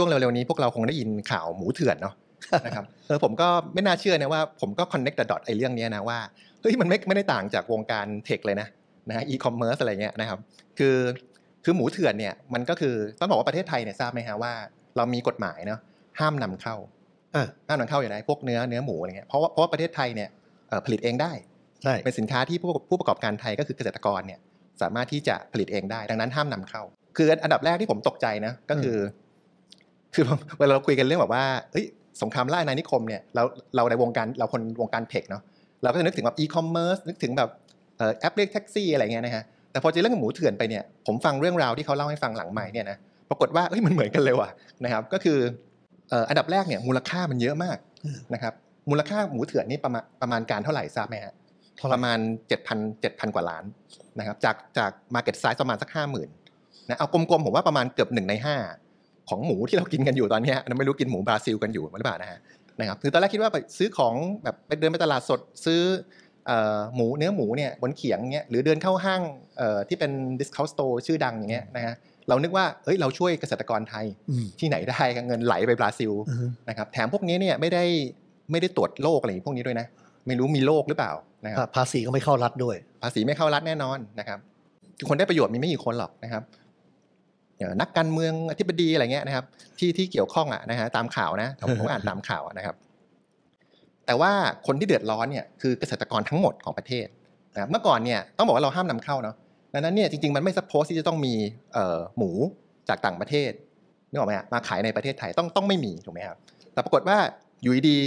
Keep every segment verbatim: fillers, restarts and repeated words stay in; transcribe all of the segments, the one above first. ช่วงเร็วๆนี้พวกเราคงได้ยินข่าวหมูเถื่อนเนาะนะครับเออผมก็ไม่น่าเชื่อนะว่าผมก็ connect the dot ไอ้เรื่องนี้นะว่าเฮ้ยมันไม่ไม่ได้ต่างจากวงการเทคเลยนะนะอีคอมเมิร์ซอะไรเงี้ยนะครับคือคือหมูเถื่อนเนี่ยมันก็คือต้องบอกว่าประเทศไทยเนี่ยทราบไหมฮะว่าเรามีกฎหมายเนาะห้ามนำเข้าห้ามนำเข้าอย่างไรพวกเนื้อเนื้อหมูอะไรเงี้ยเพราะว่าเพราะว่าประเทศไทยเนี่ยผลิตเองได้เป็นสินค้าที่ผู้ผู้ประกอบการไทยก็คือเกษตรกรเนี่ยสามารถที่จะผลิตเองได้ดังนั้นห้ามนำเข้าคืออันดับแรกที่ผมตกใจนะก็คือคือเวลาเราคุยกันเรื่องแบบว่าเฮ้ยสงครามล่าอาณานิคมเนี่ยเราเราในวงการเราคนวงการเทคเนาะเราก็จะนึกถึงแบบอีคอมเมิร์ซนึกถึงแบบแอปเรียกแท็กซี่อะไรเงี้ยนะฮะแต่พอเจอเรื่องหมูเถื่อนไปเนี่ยผมฟังเรื่องราวที่เขาเล่าให้ฟังหลังใหม่เนี่ยนะปรากฏว่าเฮ้ยมันเหมือนกันเลยว่ะนะครับก็คืออันดับแรกเนี่ยมูลค่ามันเยอะมากนะครับมูลค่าหมูเถื่อนนี่ประมาณประมาณการเท่าไหร่ทราบไหมฮะประมาณ เจ็ดพัน เจ็ดพัน กว่าล้านนะครับจากจากมาร์เก็ตไซส์ประมาณสัก ห้าหมื่น นะเอากลมๆผมว่าประมาณเกือบหนึ่งในห้าของหมูที่เรากินกันอยู่ตอนนี้ไม่รู้กินหมูบราซิลกันอยู่หรือเปล่านะฮะนะครับคือตอนแรกคิดว่าไปซื้อของแบบไปเดินไปตลาดสดซื้อหมูเนื้อหมูเนี่ยบนเขียงเงี้ยหรือเดินเข้าห้างที่เป็น discount store ชื่อดังอย่างเงี้ยนะฮะเรานึกว่าเอ้ยเราช่วยเกษตรกรไทยที่ไหนได้เงินไหลไปบราซิลนะครับแถมพวกนี้เนี่ยไม่ได้ไม่ได้ตรวจโรคอะไรพวกนี้ด้วยนะไม่รู้มีโรคหรือเปล่านะครับภาษีก็ไม่เข้ารัฐด้วยภาษีไม่เข้ารัฐแน่นอนนะครับคนได้ประโยชน์มีไม่กี่คนหรอกนะครับนักการเมืองอธิบดีอะไรเงี้ยนะครับที่ที่เกี่ยวข้องอ่ะนะฮะตามข่าวนะผมอ่านตามข่าวนะครับแต่ว่าคนที่เดือดร้อนเนี่ยคือเกษตรกรทั้งหมดของประเทศนะเมื่อก่อนเนี่ยต้องบอกว่าเราห้ามนำเข้าเนาะดังนั้นเนี่ยจริงๆมันไม่ซัพพอร์ตที่จะต้องมีหมูจากต่างประเทศนึกออกไหมฮะมาขายในประเทศไทยต้องต้องไม่มีถูกไหมครับแต่ปรากฏว่าอยู่ดี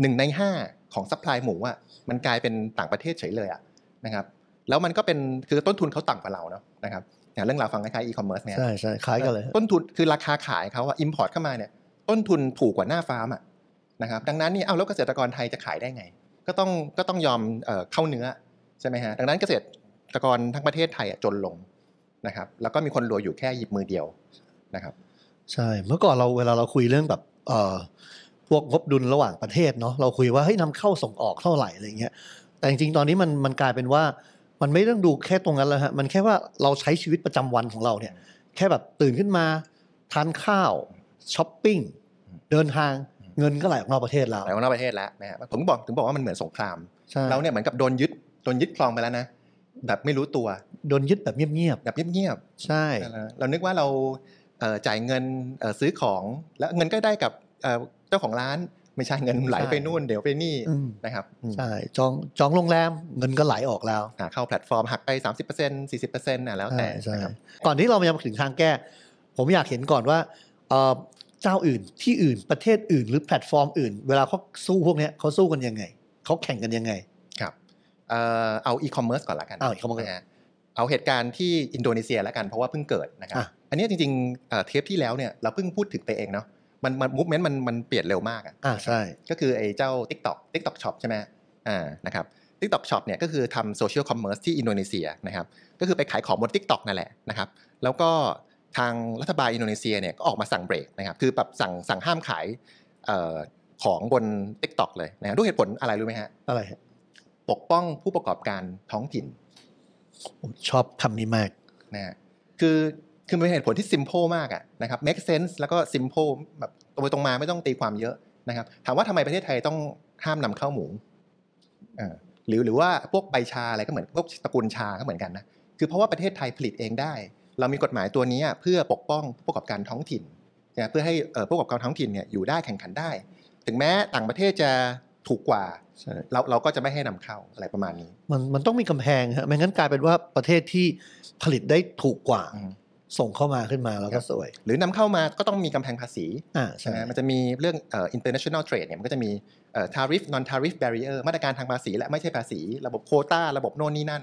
หนึ่งในห้าของซัพพลายหมูอ่ะมันกลายเป็นต่างประเทศเฉยเลยอ่ะนะครับแล้วมันก็เป็นคือต้นทุนเขาต่ำกว่าเราเนาะนะครับเรื่องราวฟังคล้ายๆอีคอมเมิร์ซเนี่ยใช่ใช่คล้ายกันเลยต้นทุนคือราคาขายเขาอ่ะอิมพอร์ตเข้ามาเนี่ยต้นทุนถูกกว่าหน้าฟาร์มอ่ะนะครับดังนั้นนี่เอาแล้วเกษตรกรไทยจะขายได้ไงก็ต้องก็ต้องยอมเข้าเนื้อใช่ไหมฮะดังนั้นเกษตรกรทั้งประเทศไทยอ่ะจนลงนะครับแล้วก็มีคนรวยอยู่แค่หยิบมือเดียวนะครับใช่เมื่อก่อนเราเวลาเราคุยเรื่องแบบพวกงบดุลระหว่างประเทศเนาะเราคุยว่าเฮ้ยนำเข้าส่งออกเท่าไหร่อะไรเงี้ยแต่จริงๆตอนนี้มันมันกลายเป็นว่ามันไม่ต้องดูแค่ตรงนั้นแล้วฮะมันแค่ว่าเราใช้ชีวิตประจำวันของเราเนี่ยแค่แบบตื่นขึ้นมาทานข้าวช้อปปิ้งเดินทางเงินก็ไหลออกนอกประเทศแล้วไหลออกนอกประเทศแล้วนะฮะผมบอกถึงบอกว่ามันเหมือนสงครามเราเนี่ยเหมือนกับโดนยึดโดนยึดครองไปแล้วนะแบบไม่รู้ตัวโดนยึดแบบเงียบๆแบบเงียบๆใช่เรานึกว่าเราจ่ายเงินซื้อของแล้วเงินก็ได้กับเจ้าของร้านไม่ใช่เงินไหลไปนู่นเดี๋ยวไปนี่นะครับใช่จองจองโรงแรมเงินก็ไหลออกแล้วเข้าแพลตฟอร์มหักไป สามสิบเปอร์เซ็นต์ สี่สิบเปอร์เซ็นต์ น่ะแล้วแต่ก่อนที่เราจะมาถึงทางแก้ผมอยากเห็นก่อนว่าเจ้าอื่นที่อื่นประเทศอื่นหรือแพลตฟอร์มอื่นเวลาเขาสู้พวกนี้เขาสู้กันยังไงเขาแข่งกันยังไงครับเอาอีคอมเมิร์ซก่อนละกันเอาอีคอมเมิร์ซเอาเหตุการณ์ที่อินโดนีเซียละกันเพราะว่าเพิ่งเกิดนะครับอันนี้จริงๆเทปที่แล้วเนี่ยเราเพิ่งพูดถึงไปเองเนาะมันมันมูฟเมนต์มันมันเปลี่ยนเร็วมากอ่ะอ่าใช่ก็คือไอ้เจ้า TikTok TikTok Shop ใช่ไหมอ่านะครับ TikTok Shop เนี่ยก็คือทำโซเชียลคอมเมิร์ซที่อินโดนีเซียนะครับก็คือไปขายของบน TikTok นั่นแหละนะครับแล้วก็ทางรัฐบาลอินโดนีเซียเนี่ยก็ออกมาสั่งเบรกนะครับคือแบบสั่งสั่งห้ามขายเอ่อของบน TikTok เลยนะด้วยเหตุผลอะไรรู้ไหมฮะอะไรปกป้องผู้ประกอบการท้องถิ่นผมชอบคำนี้มากนะคือคือเป็นเหตุผลที่ simple มากอ่ะนะครับ make sense แล้วก็ simple แบบตรงไปตรงมาไม่ต้องตีความเยอะนะครับถามว่าทำไมประเทศไทยต้องห้ามนำเข้าหมูอ่าหรือหรือว่าพวกใบชาอะไรก็เหมือนพวกตระกูลชาก็เหมือนกันนะคือเพราะว่าประเทศไทยผลิตเองได้เรามีกฎหมายตัวนี้เพื่อปกป้องผู้ประกอบการท้องถิ่นนะเพื่อให้ผู้ประกอบการท้องถิ่นเนี่ยอยู่ได้แข่งขันได้ถึงแม้ต่างประเทศจะถูกกว่าเราเราก็จะไม่ให้นำเข้าอะไรประมาณนี้มันมันต้องมีกำแพงฮะไม่งั้นกลายเป็นว่าประเทศที่ผลิตได้ถูกกว่าส่งเข้ามาขึ้นมาแล้วก็สวยหรือนำเข้ามาก็ต้องมีกำแพงภาษีใช่ไหมมันจะมีเรื่อง international trade เนี่ยมันก็จะมี tariff non tariff barrier มาตรการทางภาษีและไม่ใช่ภาษีระบบโควต้าระบบโน่นนี่นั่น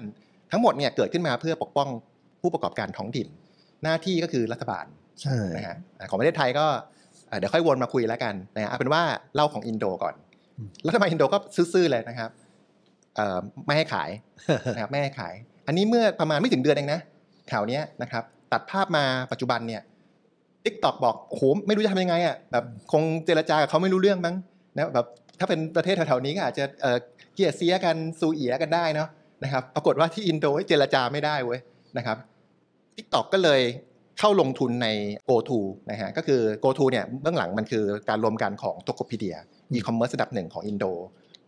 ทั้งหมดเนี่ยเกิดขึ้นมาเพื่อปกป้องผู้ประกอบการท้องถิ่นหน้าที่ก็คือรัฐบาลนะฮะของประเทศไทยก็เดี๋ยวค่อยวนมาคุยแล้วกันนะฮะเอาเป็นว่าเล่าของอินโดก่อนรัฐบาลอินโดก็ซื่อๆเลยนะครับไม่ให้ขายนะครับไม่ให้ขายอันนี้เมื่อประมาณไม่ถึงเดือนเองนะข่าวนี้นะครับตัดภาพมาปัจจุบันเนี่ย TikTok บอกโอ้โหไม่รู้จะทำยังไงอ่ะแบบคงเจรจากับเขาไม่รู้เรื่องมั้งนะแบบถ้าเป็นประเทศแถวๆนี้ก็อาจจะเอ่อเกียร์เสียกันซูเอียกันได้เนาะนะครับปรากฏว่าที่อินโดเจรจาไม่ได้เว้ยนะครับ TikTok ก็เลย เข้าลงทุนใน GoTo นะฮะก็คือ GoTo เนี่ยเบื้องหลังมันคือการรวมกันของ Tokopedia e-commerce ระดับหนึ่งของอินโด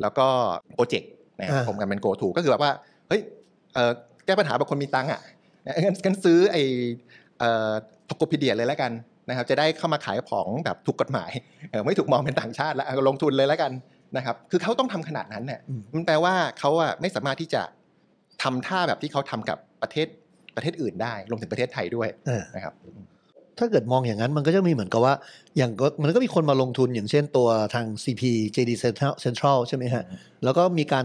แล้วก็โปรเจกต์นะผมกันเป็น GoTo ก็คือแบบว่าเฮ้ยแก้ปัญหาบางคนมีตังค์อ่ะงั้นซื้อไอ้Tokopediaเลยแล้วกันนะครับจะได้เข้ามาขายของแบบถูกกฎหมายไม่ถูกมองเป็นต่างชาติแล้วลงทุนเลยแล้วกันนะครับคือเขาต้องทำขนาดนั้นเนี่ยมันแปลว่าเขาอ่ะไม่สามารถที่จะทำท่าแบบที่เขาทำกับประเทศประเทศอื่นได้รวมถึงประเทศไทยด้วยนะครับถ้าเกิดมองอย่างนั้นมันก็จะมีเหมือนกับว่าอย่างมันก็มีคนมาลงทุนอย่างเช่นตัวทาง ซี พี เจ ดี Central Central ใช่ไหมฮะแล้วก็มีการ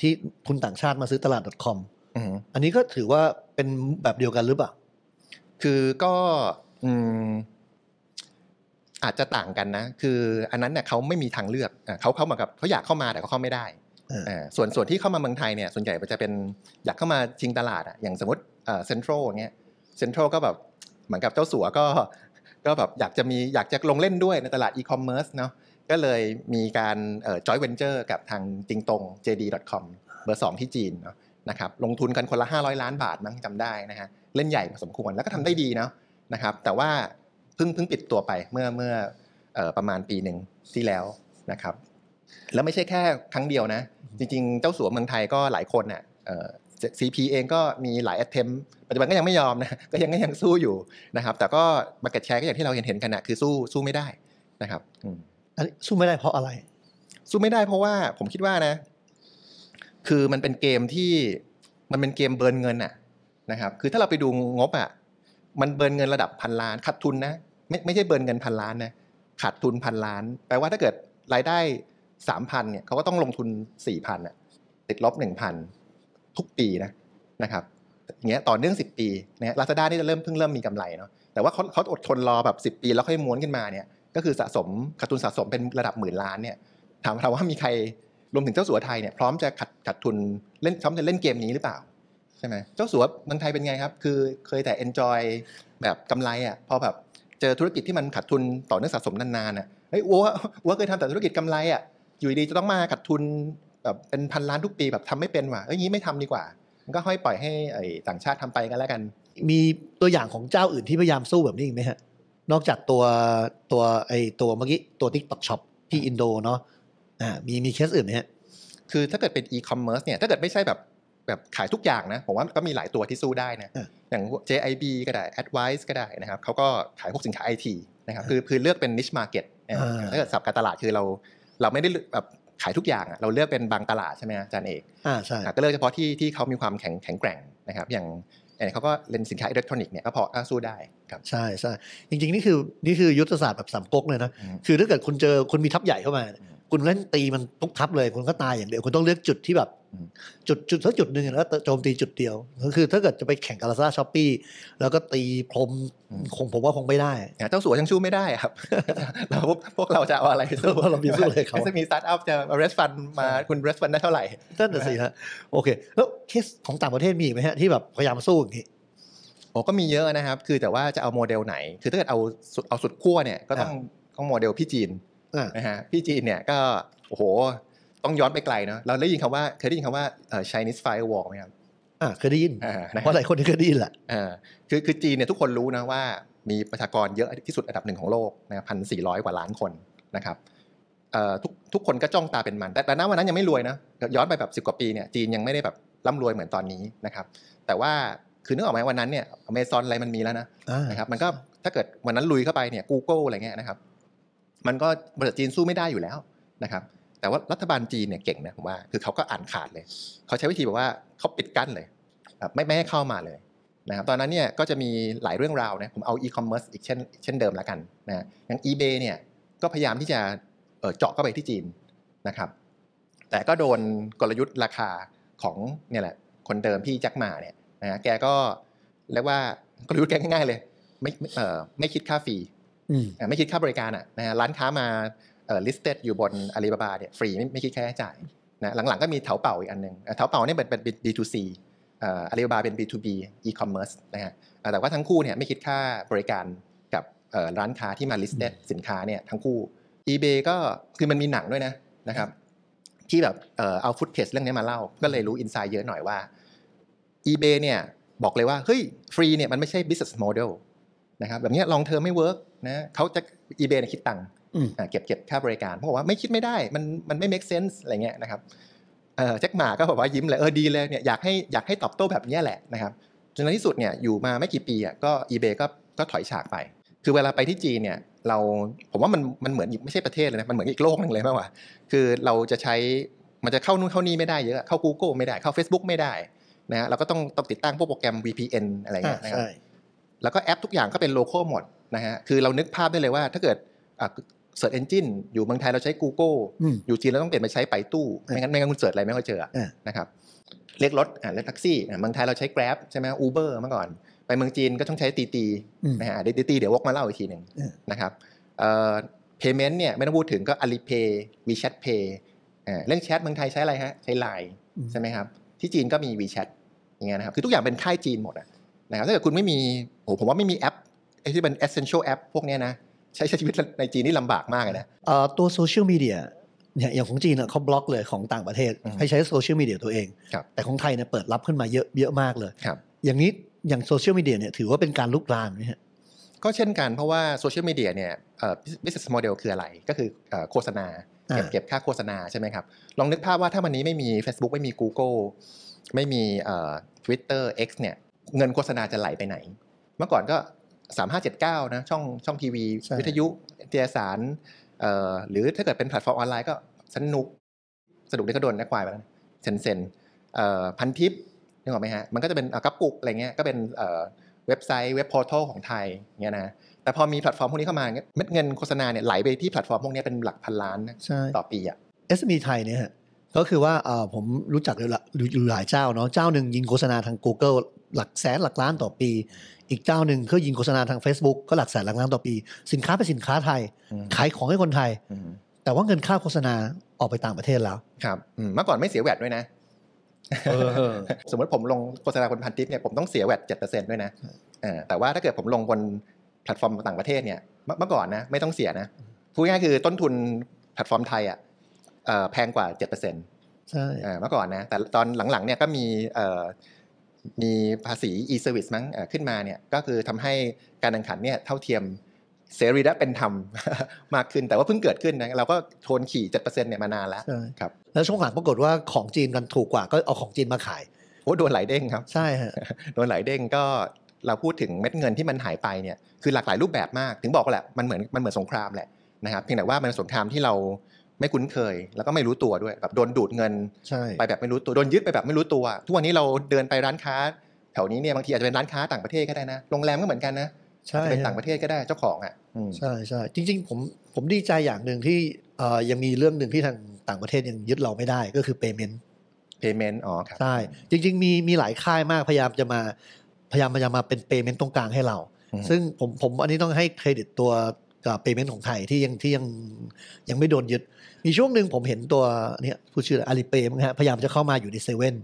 ที่ทุนต่างชาติมาซื้อตลาด .com อันนี้ก็ถือว่าเป็นแบบเดียวกันหรือเปล่าคือก็อาจจะต่างกันนะคืออันนั้นเนี่ยเขาไม่มีทางเลือกเขาเข้ามากับเขาอยากเข้ามาแต่เขาเข้าไม่ได้ส่วนส่วนที่เข้ามาเมืองไทยเนี่ยส่วนใหญ่จะเป็นอยากเข้ามาชิงตลาดอย่างสมมติเซ็นทรัลอย่างเงี้ยเซ็นทรัลก็แบบเหมือนกับเจ้าสัวก็ก็แบบอยากจะมีอยากจะลงเล่นด้วยในตลาดอีคอมเมิร์ซเนาะก็เลยมีการจอยเวนเจอร์กับทางจิงตง เจ ดี ดอท คอม เบอร์สองที่จีนเนาะนะครับลงทุนกันคนละห้าร้อยล้านบาทมั้งจำได้นะฮะเล่นใหญ่พอสมควรแล้วก็ทำได้ดีเนาะนะครับแต่ว่าเพิ่งเพิ่งปิดตัวไปเมื่อเมื่อประมาณปีหนึ่งที่แล้วนะครับแล้วไม่ใช่แค่ครั้งเดียวนะจริงๆเจ้าสัวเมืองไทยก็หลายคนน่ะซีพีเองก็มีหลายแอทเทมปัจจุบันก็ยังไม่ยอมนะก็ยังก็ยังสู้อยู่นะครับแต่ก็มาร์เก็ตแชร์ก็อย่างที่เราเห็นเห็นกันนะคือสู้สู้ไม่ได้นะครับสู้ไม่ได้เพราะอะไรสู้ไม่ได้เพราะว่าผมคิดว่านะคือมันเป็นเกมที่มันเป็นเกมเบิร์นเงินน่ะนะครับคือถ้าเราไปดูงบอ่ะมันเบิร์นเงินระดับพันล้านขาดทุนนะไม่ไม่ใช่เบิร์นเงินพันล้านนะขาดทุนพันล้านแปลว่าถ้าเกิดรายได้สามพันเนี่ยเขาก็ต้องลงทุนสี่พันอ่ะติดลบหนึ่งพันทุกปีนะนะครับอย่างเงี้ยต่อเนื่องสิบปีนะฮะลาซาด้านี่จะเริ่มเพิ่งเริ่มมีกำไรเนาะแต่ว่าเขาเขาอดทนรอแบบสิบปีแล้วค่อยม้วนขึ้นมาเนี่ยก็คือสะสมขาดทุนสะสมเป็นระดับหมื่นล้านเนี่ยถามเราว่ามีใครรวมถึงเจ้าสัวไทยเนี่ยพร้อมจะขัดขัดทุนเล่นพร้อมจะเล่นเกมนี้หรือเปล่าใช่ไหมเจ้าสัวเมืองไทยเป็นไงครับคือเคยแต่ enjoy แบบกำไรอ่ะพอแบบเจอธุรกิจที่มันขาดทุนต่อเนื่องสะสมนานๆอ่ะเฮ้ยวัววัวเคยทำแต่ธุรกิจกำไรอ่ะอยู่ดีจะต้องมาขาดทุนแบบเป็นพันล้านทุกปีแบบทำไม่เป็นว่ะเอ้ยงี้ไม่ทำดีกว่ามันก็ห้อยปล่อยให้ไอ้ต่างชาติทำไปกันแล้วกันมีตัวอย่างของเจ้าอื่นที่พยายามสู้แบบนี้อีกไหมฮะนอกจากตัวตัวไอ้ตัวเมื่อกี้ตัว TikTok Shop ที่อินโดเนาะอ่ามีมีเคสอื่นไหมฮะคือถ้าเกิดเป็นอีคอมเมิร์ซเนี่ยถ้าเกิดไม่ใช่แบบแบบขายทุกอย่างนะผมว่าก็มีหลายตัวที่สู้ได้นะอย่าง เจ ไอ บี ก็ได้ Advice ก็ได้นะครับเขาก็ขายพวกสินค้า ไอ ที นะครับคือคือเลือกเป็น niche market ถ้าเกิดสับการตลาดคือเราเราไม่ได้แบบขายทุกอย่างเราเลือกเป็นบางตลาดใช่ไหมอาจารย์เอกอ่าใช่ก็เลือกเฉพาะที่ที่เขามีความแข็งแข็งแกร่งนะครับอย่างอย่างเขาก็เล่นสินค้าอิเล็กทรอนิกส์เนี่ยก็พอสู้ได้ครับใช่ใช่จริงๆนี่คือนี่คือยุทธศาสตร์แบบสามก๊กเลยนะคือถ้าเกิดคุณเจอคุณมีทัพใหญ่เข้ามาคุณเล่นตีมันทุกทัพเลยคุณก็ตายอย่างเดียวคุณต้องเลือกจุดที่แบบจุดจุดสักจุดหนึ่งแล้วโจมตีจุดเดียวก็คือถ้าเกิดจะไปแข่งกับลาซาด้าช้อปปี้แล้วก็ตีพรมคงผมว่าคงไม่ได้เจ้าสัวยังสู้ไม่ได้ครับเราพวกเราจะเอาอะไรสู้เราไม่สู้เลยเขาจะมีสตาร์ทอัพจะเรสฟันมาคุณเรสฟันได้เท่าไหร่นั่นแต่สิฮะโอเคแล้วเคสของต่างประเทศมีอีกไหมฮะที่แบบพยายามสู้อย่างนี้อ๋อก็มีเยอะนะครับคือแต่ว่าจะเอาโมเดลไหนคือถ้าเกิดเอาสุดเอาสุดขั้วเนี่ยก็ต้องต้องโมเดลพี่จีนนะฮะพี่จีนเนี่ยก็โอ้โหต้องย้อนไปไกลเนาะเราได้ยินคำว่าเคยได้ยินคำว่า Chinese Firewall ไหมครับอ่าเคยได้ยินเพราะหลายคนที่เคยได้ยินแหละอ่าคือคือจีนเนี่ยทุกคนรู้นะว่ามีประชากรเยอะที่สุดอันดับหนึ่งของโลกนะพันสี่ร้อยกว่าล้านคนนะครับเอ่อทุกทุกคนก็จ้องตาเป็นมันแต่แต่ณวันนั้นยังไม่รวยนะย้อนไปแบบสิบกว่าปีเนี่ยจีนยังไม่ได้แบบร่ำรวยเหมือนตอนนี้นะครับแต่ว่าคือนึกออกไหมวันนั้นเนี่ย Amazon อะไรมันมีแล้วนะนะครับมันก็ถ้าเกิดวันนั้นลุยเข้าไปเนี่ย Google อะไรเงี้ยนะครับมันก็บริษัทจีนสู้ไม่ได้อยู่แล้วนะครับแต่ว่ารัฐบาลจีนเนี่ยเก่งนะผมว่าคือเขาก็อ่านขาดเลยเขาใช้วิธีแบบว่าเขาปิดกั้นเลยไม่ไม่ให้เข้ามาเลยนะครับตอนนั้นเนี่ยก็จะมีหลายเรื่องราวนะผมเอาอีคอมเมิร์ซอีกเช่นเช่นเดิมแล้วกันนะอย่าง eBay เนี่ยก็พยายามที่จะเจาะเข้าไปที่จีนนะครับแต่ก็โดนกลยุทธ์ราคาของเนี่ยแหละคนเดิมพี่แจ็คหม่าเนี่ยนะแกก็เรียกว่ากลยุทธ์แกง่ายๆเลยไม่เอ่อไม่คิดค่าฟรีไม่คิดค่าบริการอ่ะนะร้านค้ามาlisted อยู่บน Alibaba เนี่ยฟรีไม่คิดค่าใช้จ่ายนะหลังๆก็มีแถวเป่าอีกอันนึงแถวเป่าเนี่ยเป็น บี ทู ซี Alibaba เป็น บี ทู บี e-commerce นะฮะแต่ว่าทั้งคู่เนี่ยไม่คิดค่าบริการกับร้านค้าที่มา listed สินค้าเนี่ยทั้งคู่ eBay ก็คือมันมีหนังด้วยนะนะครับที่แบบเอาฟุตเทจเรื่องนี้มาเล่าก็เลยรู้อินไซด์เยอะหน่อยว่า eBay เนี่ยบอกเลยว่าเฮ้ยฟรีเนี่ยมันไม่ใช่ business model นะครับแบบนี้ลองเทอมไม่เวิร์กนะเขาจะ eBay คิดตังค์เก็บเก็บค่าบริการเพราะว่าไม่คิดไม่ได้มันมันไม่ make sense อะไรเงี้ยนะครับเออแจ็คหม่าก็บอกว่ายิ้มเลยเออดีเลยเนี่ยอยากให้อยากให้ตอบโต้แบบนี้แหละนะครับจนในที่สุดเนี่ยอยู่มาไม่กี่ปีอ่ะก็ eBay ก็ก็ถอยฉากไปคือเวลาไปที่จีนเนี่ยเราผมว่ามันมันเหมือนไม่ใช่ประเทศเลยนะมันเหมือนอีกโลกหนึ่งเลยมากกว่าคือเราจะใช้มันจะเข้านู่นเข้านี่ไม่ได้เยอะเข้า Google ไม่ได้เข้า Facebook ไม่ได้นะฮะเราก็ต้องต้องติดตั้งพวกโปรแกรม วี พี เอ็น อะไรเงี้ยนะครับแล้วก็แอปทุกอย่างก็เป็นโลคอลหมดนะฮะคือเรานึกภาพได้เลยว่าถ้าเกิดเสิร์ชเอนจินอยู่เมืองไทยเราใช้ Google อยู่จีนเราต้องเปลี่ยนไปใช้ไปตู้ไม่งั้นไม่งั้นคุณเสิร์ชอะไรไม่ค่อยเจอนะครับเรียกรถเรียกแท็กซี่เมืองไทยเราใช้ Grab ใช่ไหม Uber เมื่อก่อนไปเมืองจีนก็ต้องใช้ตีตีนะฮะตีตีเดี๋ยววกมาเล่าอีกทีหนึ่งนะครับเอ่อ payment เนี่ยไม่ต้องพูดถึงก็ Alipay WeChat Pay เรื่องแชทเมืองไทยใช้อะไรฮะใช้ ไลน์ ใช่ไหมครับที่จีนก็มี WeChat อย่างเงี้ยนะครับคือทุกอย่างเป็นค่ายจีนหมดนะครับถ้าเกิดคุณไม่มีโอ้ผมว่าไม่มีแอปที่เป็น essential app พวกนี้นะใช้ชีวิตในจีนนี่ลำบากมากเลยนะตัวโซเชียลมีเดียเนี่ยอย่างของจีนเขาบล็อกเลยของต่างประเทศให้ใช้โซเชียลมีเดียตัวเองแต่ของไทยเนี่ยเปิดรับขึ้นมาเยอะเยอะมากเลยอย่างนี้อย่างโซเชียลมีเดียเนี่ยถือว่าเป็นการลุกลามนี่ฮะก็เช่นกันเพราะว่าโซเชียลมีเดียเนี่ย business model คืออะไรก็คือโฆษณาเก็บเก็บค่าโฆษณาใช่ไหมครับลองนึกภาพว่าถ้าวันนี้ไม่มี Facebook ไม่มี Google ไม่มี Twitter X เนี่ยเงินโฆษณาจะไหลไปไหนเมื่อก่อนก็สามห้าเจ็ดเก้านะช่องช่องทีวีวิทยุนิตยสารหรือถ้าเกิดเป็นแพลตฟอร์มออนไลน์ก็สนุกสนุกได้ก็โดนนักควายไปแล้วเซนเซนพันทิปนึกออกไหมฮะมันก็จะเป็นกระปุกอะไรเงี้ยก็เป็นเว็บไซต์เว็บพอร์ทัลของไทยเงี้ยนะแต่พอมีแพลตฟอร์มพวกนี้เข้ามาเม็ดเงินโฆษณาเนี่ยไหลไปที่แพลตฟอร์มพวกนี้เป็นหลักพันล้านต่อปีอ่ะ เอส เอ็ม อี ไทยเนี่ยก็คือว่าผมรู้จักหลายเจ้าเนาะเจ้าหนึ่งยิงโฆษณาทาง Google หลักแสนหลักล้านต่อปีอีกเจ้าหนึ่งก็ยิงโฆษณาทาง Facebook ก็หลักแสนหลักล้านต่อปีสินค้าเป็นสินค้าไทยขายของให้คนไทยแต่ว่าเงินค่าโฆษณาออกไปต่างประเทศแล้วครับเมื่อก่อนไม่เสียแวตด้วยนะสมมติผมลงโฆษณาบนพันทิปเนี่ยผมต้องเสียแวต เจ็ดเปอร์เซ็นต์ ด้วยนะแต่ว่าถ้าเกิดผมลงบนแพลตฟอร์มต่างประเทศเนี่ยเมื่อก่อนนะไม่ต้องเสียนะพูดง่ายคือต้นทุนแพลตฟอร์มไทยอ่ะแพงกว่า เจ็ดเปอร์เซ็นต์ ใช่เมื่อก่อนนะแต่ตอนหลังๆเนี่ยก็มีมีภาษี e-service มั้งขึ้นมาเนี่ยก็คือทำให้การแข่งขันเนี่ยเท่าเทียมเสรีและเป็นธรรมมากขึ้นแต่ว่าเพิ่งเกิดขึ้นนะเราก็โทนขี่ เจ็ดเปอร์เซ็นต์ เนี่ยมานานแล้วครับแล้วช่วงหลังปรากฏว่าของจีนกันถูกกว่าก็เอาของจีนมาขายโอ้โดนหลายเด้งครับใช่ฮะโดนหลายเด้งก็เราพูดถึงเม็ดเงินที่มันหายไปเนี่ยคือหลากหลายรูปแบบมากถึงบอกว่าแหละมันเหมือนมันเหมือนสงครามแหละนะครับเพียงแต่ว่ามันเป็นสงครามที่เราไม่คุ้นเคยแล้วก็ไม่รู้ตัวด้วยแบบโดนดูดเงินไปแบบไม่รู้ตัวโดนยึดไปแบบไม่รู้ตัวทุกวันนี้เราเดินไปร้านค้าแถวนี้เนี่ยบางทีอาจจะเป็นร้านค้าต่างประเทศก็ได้นะโรงแรมก็เหมือนกันนะจะเป็นต่างประเทศก็ได้เจ้าของอ่ะใช่ใช่จริงๆผมผมดีใจอย่างหนึ่งที่ยังมีเรื่องหนึ่งที่ทางต่างประเทศยังยึดเราไม่ได้ก็คือ payment payment อ๋อครับใช่จริงๆมีมีหลายค่ายมากพยายามจะมาพยายามพยายามมาเป็น payment ตรงกลางให้เราซึ่งผมผมอันนี้ต้องให้เครดิตตัวpayment ของไทยที่ยังที่ยังยังไม่โดนยึดมีช่วงหนึ่งผมเห็นตัวเนี่ยผู้ชื่อ Alipay มั้งฮะพยายามจะเข้ามาอยู่ในเซเว่น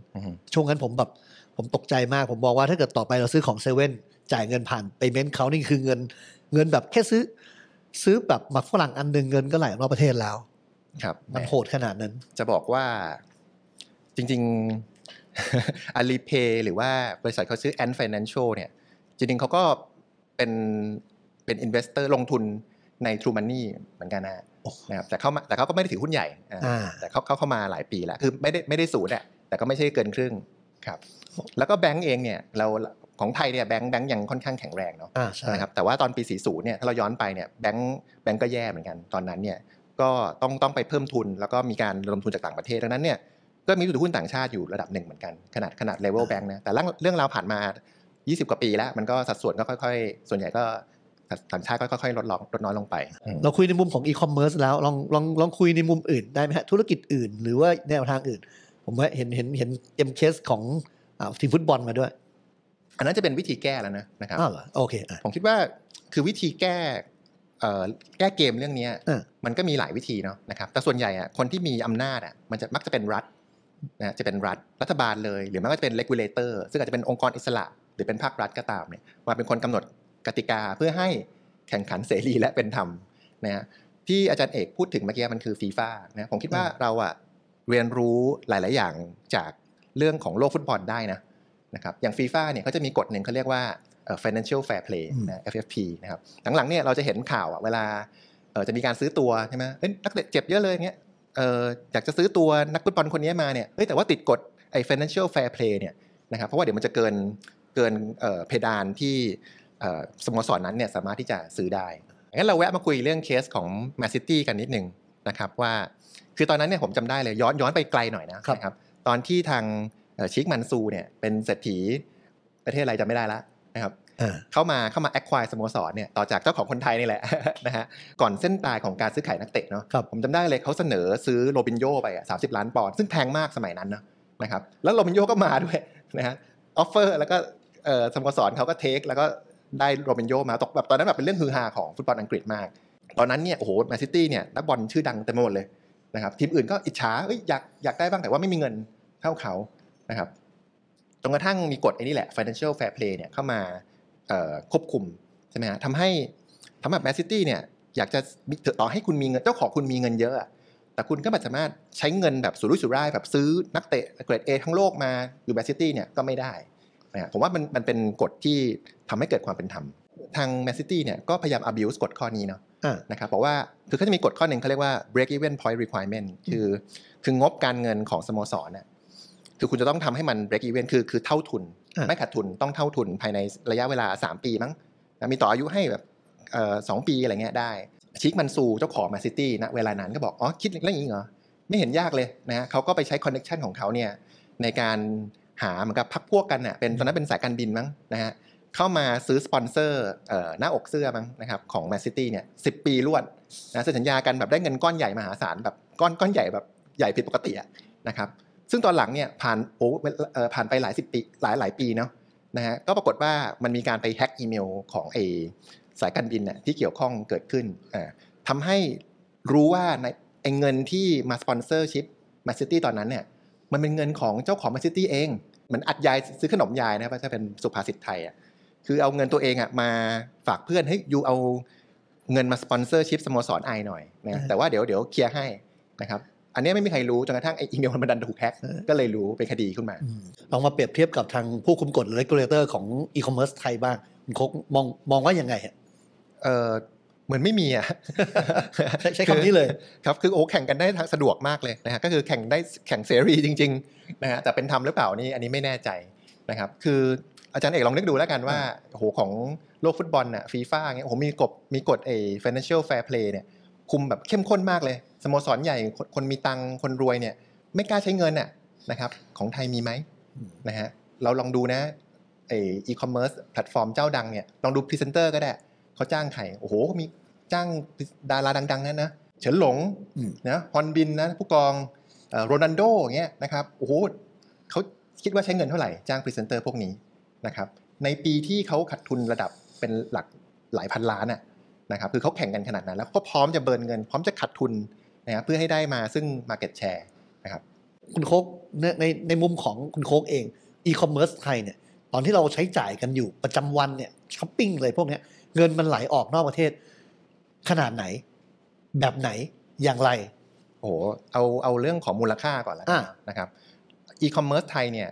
ช่วงนั้นผมแบบผมตกใจมากผมบอกว่าถ้าเกิดต่อไปเราซื้อของเซเว่นจ่ายเงินผ่าน payment เขานี่คือเงินเงินแบบแค่ซื้อซื้อแบบหมักฝรั่งอันนึงเงินก็ไหลออกนอกประเทศแล้วครับมันโหดขนาดนั้นจะบอกว่าจริงๆ Alipay หรือว่าบริษัทเขาชื่อ Ant Financial เนี่ยจริงๆเขาก็เป็นเป็น investor ลงทุนใน True Money เหมือนกันนะนะครับแต่เขาแต่เขาก็ไม่ได้ถือหุ้นใหญ่แต่เขาเขาเข้ามาหลายปีแล้วคือไม่ได้ไม่ได้ศูนย์แหละแต่ก็ไม่ใช่เกินครึ่งครับแล้วก็แบงก์เองเนี่ยเราของไทยเนี่ยแบงก์แบงก์ยังค่อนข้างแข็งแรงเนาะนะครับแต่ว่าตอนปีสี่สิบเนี่ยถ้าเราย้อนไปเนี่ยแบงก์แบงก์ก็แย่เหมือนกันตอนนั้นเนี่ยก็ต้องต้องไปเพิ่มทุนแล้วก็มีการลงทุนจากต่างประเทศดังนั้นเนี่ยก็มีถือหุ้นต่างชาติอยู่ระดับหนึ่งเหมือนกันขนาดขนาด level แบงก์นะแต่เรื่องราวผ่านมายี่สิบกว่าปีแล้วมันก็สัดส่วนก็ค่อยๆส่วนใหญ่ก็ต่างชาติก็ค่อยๆลดลงลดน้อยลงไปเราคุยในมุมของอีคอมเมิร์ซแล้วลองลองลองคุยในมุมอื่นได้ไหมฮะธุรกิจอื่นหรือว่าแนวทางอื่นผมว่าเห็นเห็นเห็นเอ็มเคสของทีมฟุตบอลมาด้วยอันนั้นจะเป็นวิธีแก้แล้วนะนะครับอ๋อเหรอโอเคผมคิดว่าคือวิธีแก้แก้เกมเรื่องนี้มันก็มีหลายวิธีเนาะนะครับแต่ส่วนใหญ่อะคนที่มีอำนาจอะมันจะมักจะเป็นรัฐนะจะเป็นรัฐรัฐบาลเลยหรือมันก็จะเป็นเลกูเลเตอร์ซึ่งอาจจะเป็นองค์กรอิสระหรือเป็นภาครัฐก็ตามเนี่ยมาเป็นคนกำหนดกติกาเพื่อให้แข่งขันเสรีและเป็นธรรมนะฮะที่อาจารย์เอกพูดถึงเมื่อกี้มันคือฟีฟ่านะผมคิดว่าเราอะเรียนรู้หลายๆอย่างจากเรื่องของโลกฟุตบอลได้นะนะครับอย่างฟีฟ่าเนี่ยเขาจะมีกฎหนึ่งเขาเรียกว่า financial fair play นะ เอฟ เอฟ พี นะครับหลังๆเนี่ยเราจะเห็นข่าวเวลาจะมีการซื้อตัวใช่ไหมเอ้ยนักเตะเจ็บเยอะเลยเงี้ยอยากจะซื้อตัวนักฟุตบอลคนนี้มาเนี่ยเฮ้ยแต่ว่าติดกฎไอ้ financial fair play เนี่ยนะครับเพราะว่าเดี๋ยวมันจะเกินเกินเพดานที่สโมสรนั้นเนี่ยสามารถที่จะซื้อได้งั้นเราแวะมาคุยเรื่องเคสของแมนซิตี้กันนิดนึงนะครับว่าคือตอนนั้นเนี่ยผมจำได้เลยย้อนย้อนไปไกลหน่อยนะครับตอนที่ทางชิคมันซูเนี่ยเป็นเศรษฐีประเทศอะไรจำไม่ได้ละนะครับเข้ามาเข้ามาแอคควายสโมสรเนี่ยต่อจากเจ้าของคนไทยนี่แหละนะฮะก่อนเส้นตายของการซื้อขายนักเตะเนาะผมจำได้เลยเขาเสนอซื้อโรบินโญ่ไปสามสิบล้านปอนด์ซึ่งแพงมากสมัยนั้นนะนะครับแล้วโรบินโญ่ก็มาด้วยนะฮะออฟเฟอร์แล้วก็สโมสรเขาก็เทคแล้วก็ได้โรบินโญ่มาตกแบบตอนนั้นแบบเป็นเรื่องฮือฮาของฟุตบอลอังกฤษมากตอนนั้นเนี่ยโอ้โหแมนซิตี้เนี่ยนักบอลชื่อดังเต็มหมดเลยนะครับทีมอื่นก็อิจฉาอยากอยากได้บ้างแต่ว่าไม่มีเงินเท่าเขานะครับจนกระทั่งมีกฎไอ้นี่แหละ financial fair play เนี่ยเข้ามาควบคุมใช่ไหมฮะทำให้ทำแบบแมนซิตี้เนี่ยอยากจะต่อให้คุณมีเงินเจ้าของคุณมีเงินเยอะแต่คุณก็ไม่สามารถใช้เงินแบบสุรุ่ยสุร่ายแบบซื้อนักเตะเกรด A ทั้งโลกมาอยู่แมนซิตี้เนี่ยก็ไม่ได้นะผมว่ามันมันเป็นกฎที่ทำให้เกิดความเป็นธรรมทางแมนซิตี้เนี่ยก็พยายาม abuse กฎข้อนี้เนาะนะครับบอกว่าคือเขาจะมีกฎข้อหนึ่งเขาเรียกว่า break even point requirement คือคืองบการเงินของสโมสรเนี่ยคือคุณจะต้องทำให้มัน break even คือคือเท่าทุนไม่ขาดทุนต้องเท่าทุนภายในระยะเวลาสามปีมั้งมีต่ออายุให้แบบสองปีอะไรเงี้ยได้ชิคมันซูเจ้าของแมนซิตี้นะเวลานั้นก็บอกอ๋อคิดเรื่องนี้เหรอไม่เห็นยากเลยนะฮะเขาก็ไปใช้ connection ของเขาเนี่ยในการหาเหมือนกับพักพวกกันเนี่ยเป็นตอนนั้นเป็นสายการบินมั้งนะฮะเข้ามาซื้อสปอนเซอร์หน้าอกเสื้อมั้งนะครับของแมนซิตี้เนี่ยสิบปีรวดนะเซ็นสัญญากันแบบได้เงินก้อนใหญ่มหาศาลแบบก้อนก้อนใหญ่แบบใหญ่ผิดปกตินะครับซึ่งตอนหลังเนี่ยผ่านโอ้ผ่านไปหลายสิบปีหลายหลายปีเนาะนะฮะก็ปรากฏว่ามันมีการไปแฮ็กอีเมลของไอสายการบินเนี่ยที่เกี่ยวข้องเกิดขึ้นทำให้รู้ว่าในไอเงินที่มาสปอนเซอร์ชิปแมนซิตี้ตอนนั้นเนี่ยมันเป็นเงินของเจ้าของแมนซิตี้เองเหมือนอัดยายซื้อขนมยายนะครับถ้าเป็นสุภาษิตไทยอ่ะคือเอาเงินตัวเองอ่ะมาฝากเพื่อนให้ยูเอาเงินมาสปอนเซอร์ชิปสโมสรไอหน่อยนะแต่ว่าเดี๋ยวเดี๋ยวเคลียร์ให้นะครับอันนี้ไม่มีใครรู้จนกระทั่งไอ้อีเมลมันดันถูกแฮ็กก็เลยรู้เป็นคดีขึ้นมาลองมาเปรียบเทียบกับทางผู้คุมกฎหรือ regulator ของอีคอมเมิร์ซไทยบ้างคุณคกมองมองว่ายังไงเออเหมือนไม่มีอ่ะใช้คำนี้เลยครับคือโอ้แข่งกันได้สะดวกมากเลยนะฮะก็คือแข่งได้แข่งเสรีจริงๆนะฮะแต่เป็นธรรมหรือเปล่านี่อันนี้ไม่แน่ใจนะครับคืออาจารย์เอกลองนึกดูแล้วกันว่าโอ้โหของโลกฟุตบอลน่ะฟีฟ่าเงี้ยโอ้โหมีกฎมีกฎไอ้ financial fair play เนี่ยคุมแบบเข้มข้นมากเลยสโมสรใหญ่คนมีตังคนรวยเนี่ยไม่กล้าใช้เงินน่ะนะครับของไทยมีไหมนะฮะเราลองดูนะไอ้อีคอมเมิร์ซแพลตฟอร์มเจ้าดังเนี่ยลองดูพรีเซนเตอร์ก็ได้เขาจ้างใครโอ้โหมีจ้างดาราดังๆนั่นนะเฉินหลงนะฮอนบินนะผู้กองโรนัลโดอย่างเงี้ยนะครับโอ้โหเขาคิดว่าใช้เงินเท่าไหร่จ้างพรีเซนเตอร์พวกนี้นะครับในปีที่เขาขาดทุนระดับเป็นหลักหลายพันล้านน่ะนะครับคือเขาแข่งกันขนาดนั้นแล้วก็พร้อมจะเบิร์นเงินพร้อมจะขาดทุนนะเพื่อให้ได้มาซึ่ง market share นะครับคุณโคกในในมุมของคุณโคกเอง e-commerce ไทยเนี่ยตอนที่เราใช้จ่ายกันอยู่ประจำวันเนี่ยช้อปปิ้งเลยพวกนี้เงินมันไหลออกนอกประเทศขนาดไหนแบบไหนอย่างไรโอ้โหเอาเอาเรื่องของมูลค่าก่อนแล้วนะครับ e-commerce ไทยเนี่ย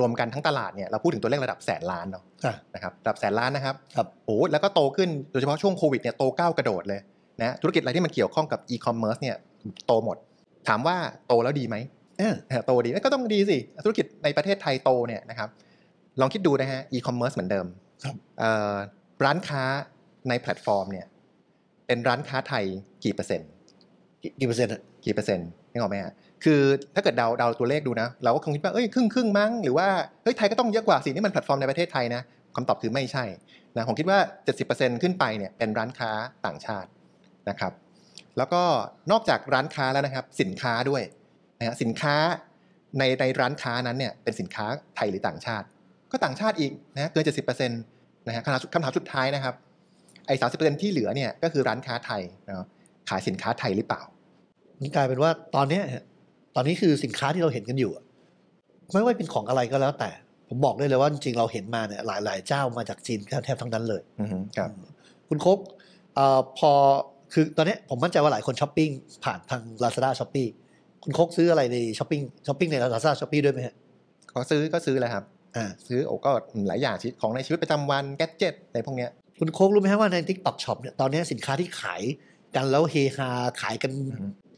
รวมกันทั้งตลาดเนี่ยเราพูดถึงตัวเลขระดับแสนล้านเนาะนะครับระดับแสนล้านนะครับโอ้แล้วก็โตขึ้นโดยเฉพาะช่วงโควิดเนี่ยโตก้าวกระโดดเลยนะธุรกิจอะไรที่มันเกี่ยวข้องกับอีคอมเมิร์ซเนี่ยโตหมดถามว่าโตแล้วดีไหมโตดีก็ต้องดีสิธุรกิจในประเทศไทยโตเนี่ยนะครับลองคิดดูนะฮะอีคอมเมิร์ซเหมือนเดิมร้านค้าในแพลตฟอร์มเนี่ยเป็นร้านค้าไทยกี่เปอร์เซ็นต์กี่เปอร์เซ็นต์กี่เปอร์เซ็นต์ไม่ออกไหมฮะคือถ้าเกิดเดาเดาตัวเลขดูนะเราก็คงคิดว่าเอ้ยครึ่งครึ่งมั้งหรือว่าเฮ้ยไทยก็ต้องเยอะกว่าสินี่มันแพลตฟอร์มในประเทศไทยนะคำตอบคือไม่ใช่นะผมคิดว่า เจ็ดสิบเปอร์เซ็นต์ ขึ้นไปเนี่ยเป็นร้านค้าต่างชาตินะครับแล้วก็นอกจากร้านค้าแล้วนะครับสินค้าด้วยนะฮะสินค้าในในร้านค้านั้นเนี่ยเป็นสินค้าไทยหรือต่างชาติก็ต่างชาติอีกนะเกิน เจ็ดสิบเปอร์เซ็นต์ นะฮะคำถามสุดท้ายนะครับไอ้ สามสิบเปอร์เซ็นต์ ที่เหลือเนี่ยก็คือร้านค้าไทยนะขายสินค้าไทยหรือเปล่านี่กลายเป็นว่าตอนนี้ตอนนี้คือสินค้าที่เราเห็นกันอยู่ไม่ว่าเป็นของอะไรก็แล้วแต่ผมบอกได้เลยว่าจริงๆเราเห็นมาเนี่ยหลายๆเจ้ามาจากจีนแทบทั้งนั้นเลยครับคุณโคกพอคือตอนนี้ผมมั่นใจว่าหลายคนช้อปปิ้งผ่านทาง Lazada Shopee คุณโคกซื้ออะไรในช้อปปิ้งช้อปปิ้งใน Lazada Shopee ด้วยไหมฮะก็ซื้อก็ซื้อแหละครับ ซื้อโอ้ก็หลายอย่างของในชีวิตประจำวันแกดเจ็ตอะไรพวกเนี้ยคุณโค้กรู้ไหมครับว่าใน TikTok Shop เนี่ยตอนนี้สินค้าที่ขายกันแล้วเฮฮาขายกัน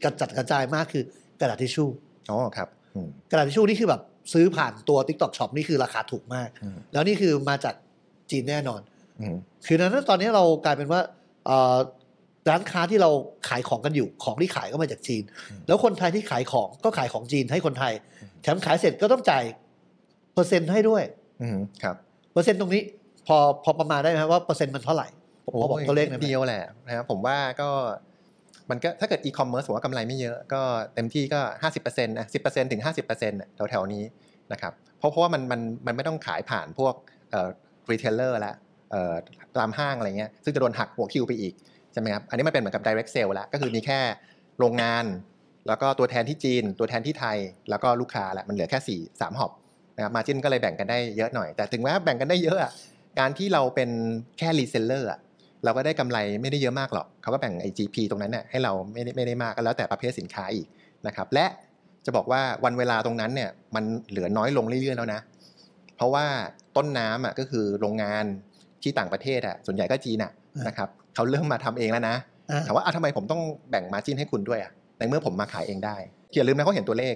กระจัดกระจายมากคือกระดาษทิชชู่อ๋อครับกระดาษทิชชู่นี่คือแบบซื้อผ่านตัว TikTok Shop นี่คือราคาถูกมากแล้วนี่คือมาจากจีนแน่นอนคือนั้นตอนนี้เรากลายเป็นว่าร้านค้าที่เราขายของกันอยู่ของที่ขายก็มาจากจีนแล้วคนไทยที่ขายของก็ขายของจีนให้คนไทยแถมขายเสร็จก็ต้องจ่ายเปอร์เซ็นต์ให้ด้วยครับเปอร์เซ็นต์ตรงนี้พอพอประมาณได้ไหมว่าเปอร์เซ็นต์มันเท่าไหร่ผมบอกตัวเลขเดียวแหละนะครับผมว่าก็มันก็ถ้าเกิดอีคอมเมิร์ซผมว่ากำไรไม่เยอะก็เต็มที่ก็ ห้าสิบเปอร์เซ็นต์ นะ สิบเปอร์เซ็นต์ ถึง ห้าสิบเปอร์เซ็นต์ น่ะแถวๆนี้นะครับเพราะเพราะว่ามันมันมันไม่ต้องขายผ่านพวกเอ่อรีเทลเลอร์ละเอ่อตามห้างอะไรเงี้ยซึ่งจะโดนหักหัวคิวไปอีกใช่ไหมครับอันนี้มันเป็นเหมือนกับ direct sale ละก็คือมีแค่โรงงานแล้วก็ตัวแทนที่จีนตัวแทนที่ไทยแล้วก็ลูกค้าละมันเหลือแค่สี่ สาม หอบนะครับมาร์จิ้นก็เลยแบ่งกันได้เยอะหน่อยแต่ถึงแม้แบ่งกันได้เยอะอ่ะการที่เราเป็นแค่รีเซลเลอร์อ่ะเราก็ได้กำไรไม่ได้เยอะมากหรอกเขาก็แบ่งไอ้ จี พี ตรงนั้นน่ะให้เราไม่ได้ไม่ได้มากก็แล้วแต่ประเภทสินค้าอีกนะครับและจะบอกว่าวันเวลาตรงนั้นเนี่ยมันเหลือน้อยลงเรื่อยๆแล้วนะเพราะว่าต้นน้ำอ่ะก็คือโรงงานที่ต่างประเทศอ่ะส่วนใหญ่ก็จีนอ่ะนะครับเขาเริ่มมาทำเองแล้วนะถามว่าทำไมผมต้องแบ่งมาร์จิ้นให้คุณด้วยอ่ะในเมื่อผมมาขายเองได้อย่าลืมนะเขาเห็นตัวเลข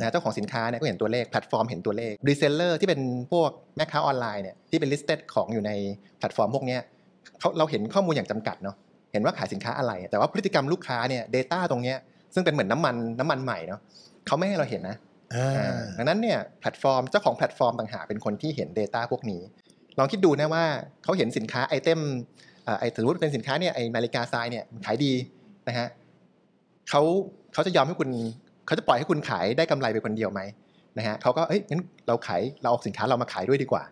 นะเจ้าของสินค้าเนี่ยก็เห็นตัวเลขแพลตฟอร์มเห็นตัวเลขรีเซลเลอร์ที่เป็นพวกแม่ค้าออนไลน์เนี่ยที่เป็น listed ของอยู่ในแพลตฟอร์มพวกเนี้ยเราเห็นข้อมูลอย่างจำกัดเนาะเห็นว่าขายสินค้าอะไรแต่ว่าพฤติกรรมลูกค้าเนี่ย data ตรงเนี้ยซึ่งเป็นเหมือนน้ำมันน้ำมันใหม่เนาะเขาไม่ให้เราเห็นนะดังนั้นเนี่ยแพลตฟอร์มเจ้าของแพลตฟอร์มต่างหากเป็นคนที่เห็น data พวกนี้ลองคิดดูนะว่าเขาเห็นสินค้าไอเทมไอสมมติเป็นสินค้าเนี่ยไอนาฬิกาทรายเนี่ยขายดีนะฮะเขาเขาจะยอมให้คุณเขาจะปล่อยให้คุณขายได้กำไรไปคนเดียวไหมนะฮะเขาก็เอ้ยงั้นเราขายเราออกสินค้าเรามาขายด้วยดีกว่า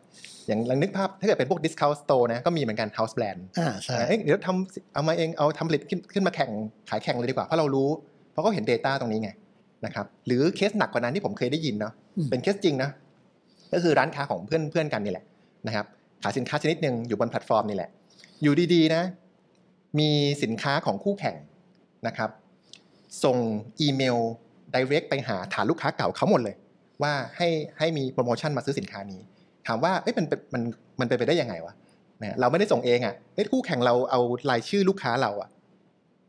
อย่างนึกภาพถ้าเกิดเป็นพวก discount store นะก็มีเหมือนกัน house brand อ่าใช่เดี๋ยวทำเอามาเองเอาทำผลิตขึ้นมาแข่งขายแข่งเลยดีกว่าเพราะเรารู้เพราะเขาเห็น data ตรงนี้ไงนะครับหรือเคสหนักกว่านั้นที่ผมเคยได้ยินเนาะเป็นเคสจริงนะก็คือร้านค้าของเพื่อนเพื่อนกันนี่แหละนะครับขายสินค้าชนิดหนึ่งอยู่บนแพลตฟอร์มนี่แหละอยู่ดีๆนะมีสินค้าของคู่แข่งนะครับส่งอีเมล direct ไปหาฐานลูกค้าเก่าเขาหมดเลยว่าให้ให้มีโปรโมชั่นมาซื้อสินค้านี้ถามว่าเอ้ยมันเป็นมันมันเป็นไปได้ยังไงวะนะเราไม่ได้ส่งเองอ่ะเอ้ยคู่แข่งเราเอารายชื่อลูกค้าเราอ่ะ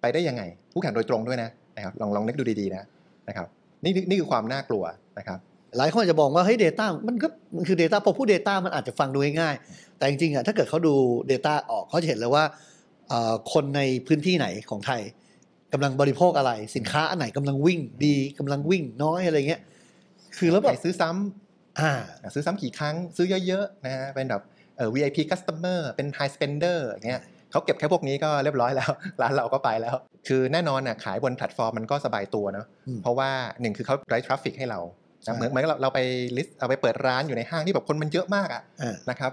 ไปได้ยังไงคู่แข่งโดยตรงด้วยนะนะครับลองลองนึกดูดีๆนะนะครับนี่นี่คือความน่ากลัวนะครับหลายคนจะบอกว่าเฮ้ย data มันก็มันคือ data พอพูด data มันอาจจะฟังดูง่ายๆแต่จริงๆอ่ะถ้าเกิดเขาดู data ออกเขาจะเห็นเลยว่าเอ่อคนในพื้นที่ไหนของไทยกำลังบริโภคอะไรสินค้าอันไหนกำลังวิ่งดีกำลังวิ่งน้อยอะไรเงี้ยคือแล้วแบบซื้อซ้ำอ่าซื้อซ้ำกี่ครั้งซื้อเยอะๆนะฮะเป็นแบบ วี ไอ พี customer เป็น high spender อย่างเงี้ยเขาเก็บแค่พวกนี้ก็เรียบร้อยแล้วร้านเราก็ไปแล้วคือแน่นอนอ่ะขายบนแพลตฟอร์มมันก็สบายตัวเนาะเพราะว่าหนึ่งคือเขา drive traffic ให้เราเหมือนเหมือนเราไปลิสต์เอาไปเปิดร้านอยู่ในห้างที่แบบคนมันเยอะมากอ่ะนะครับ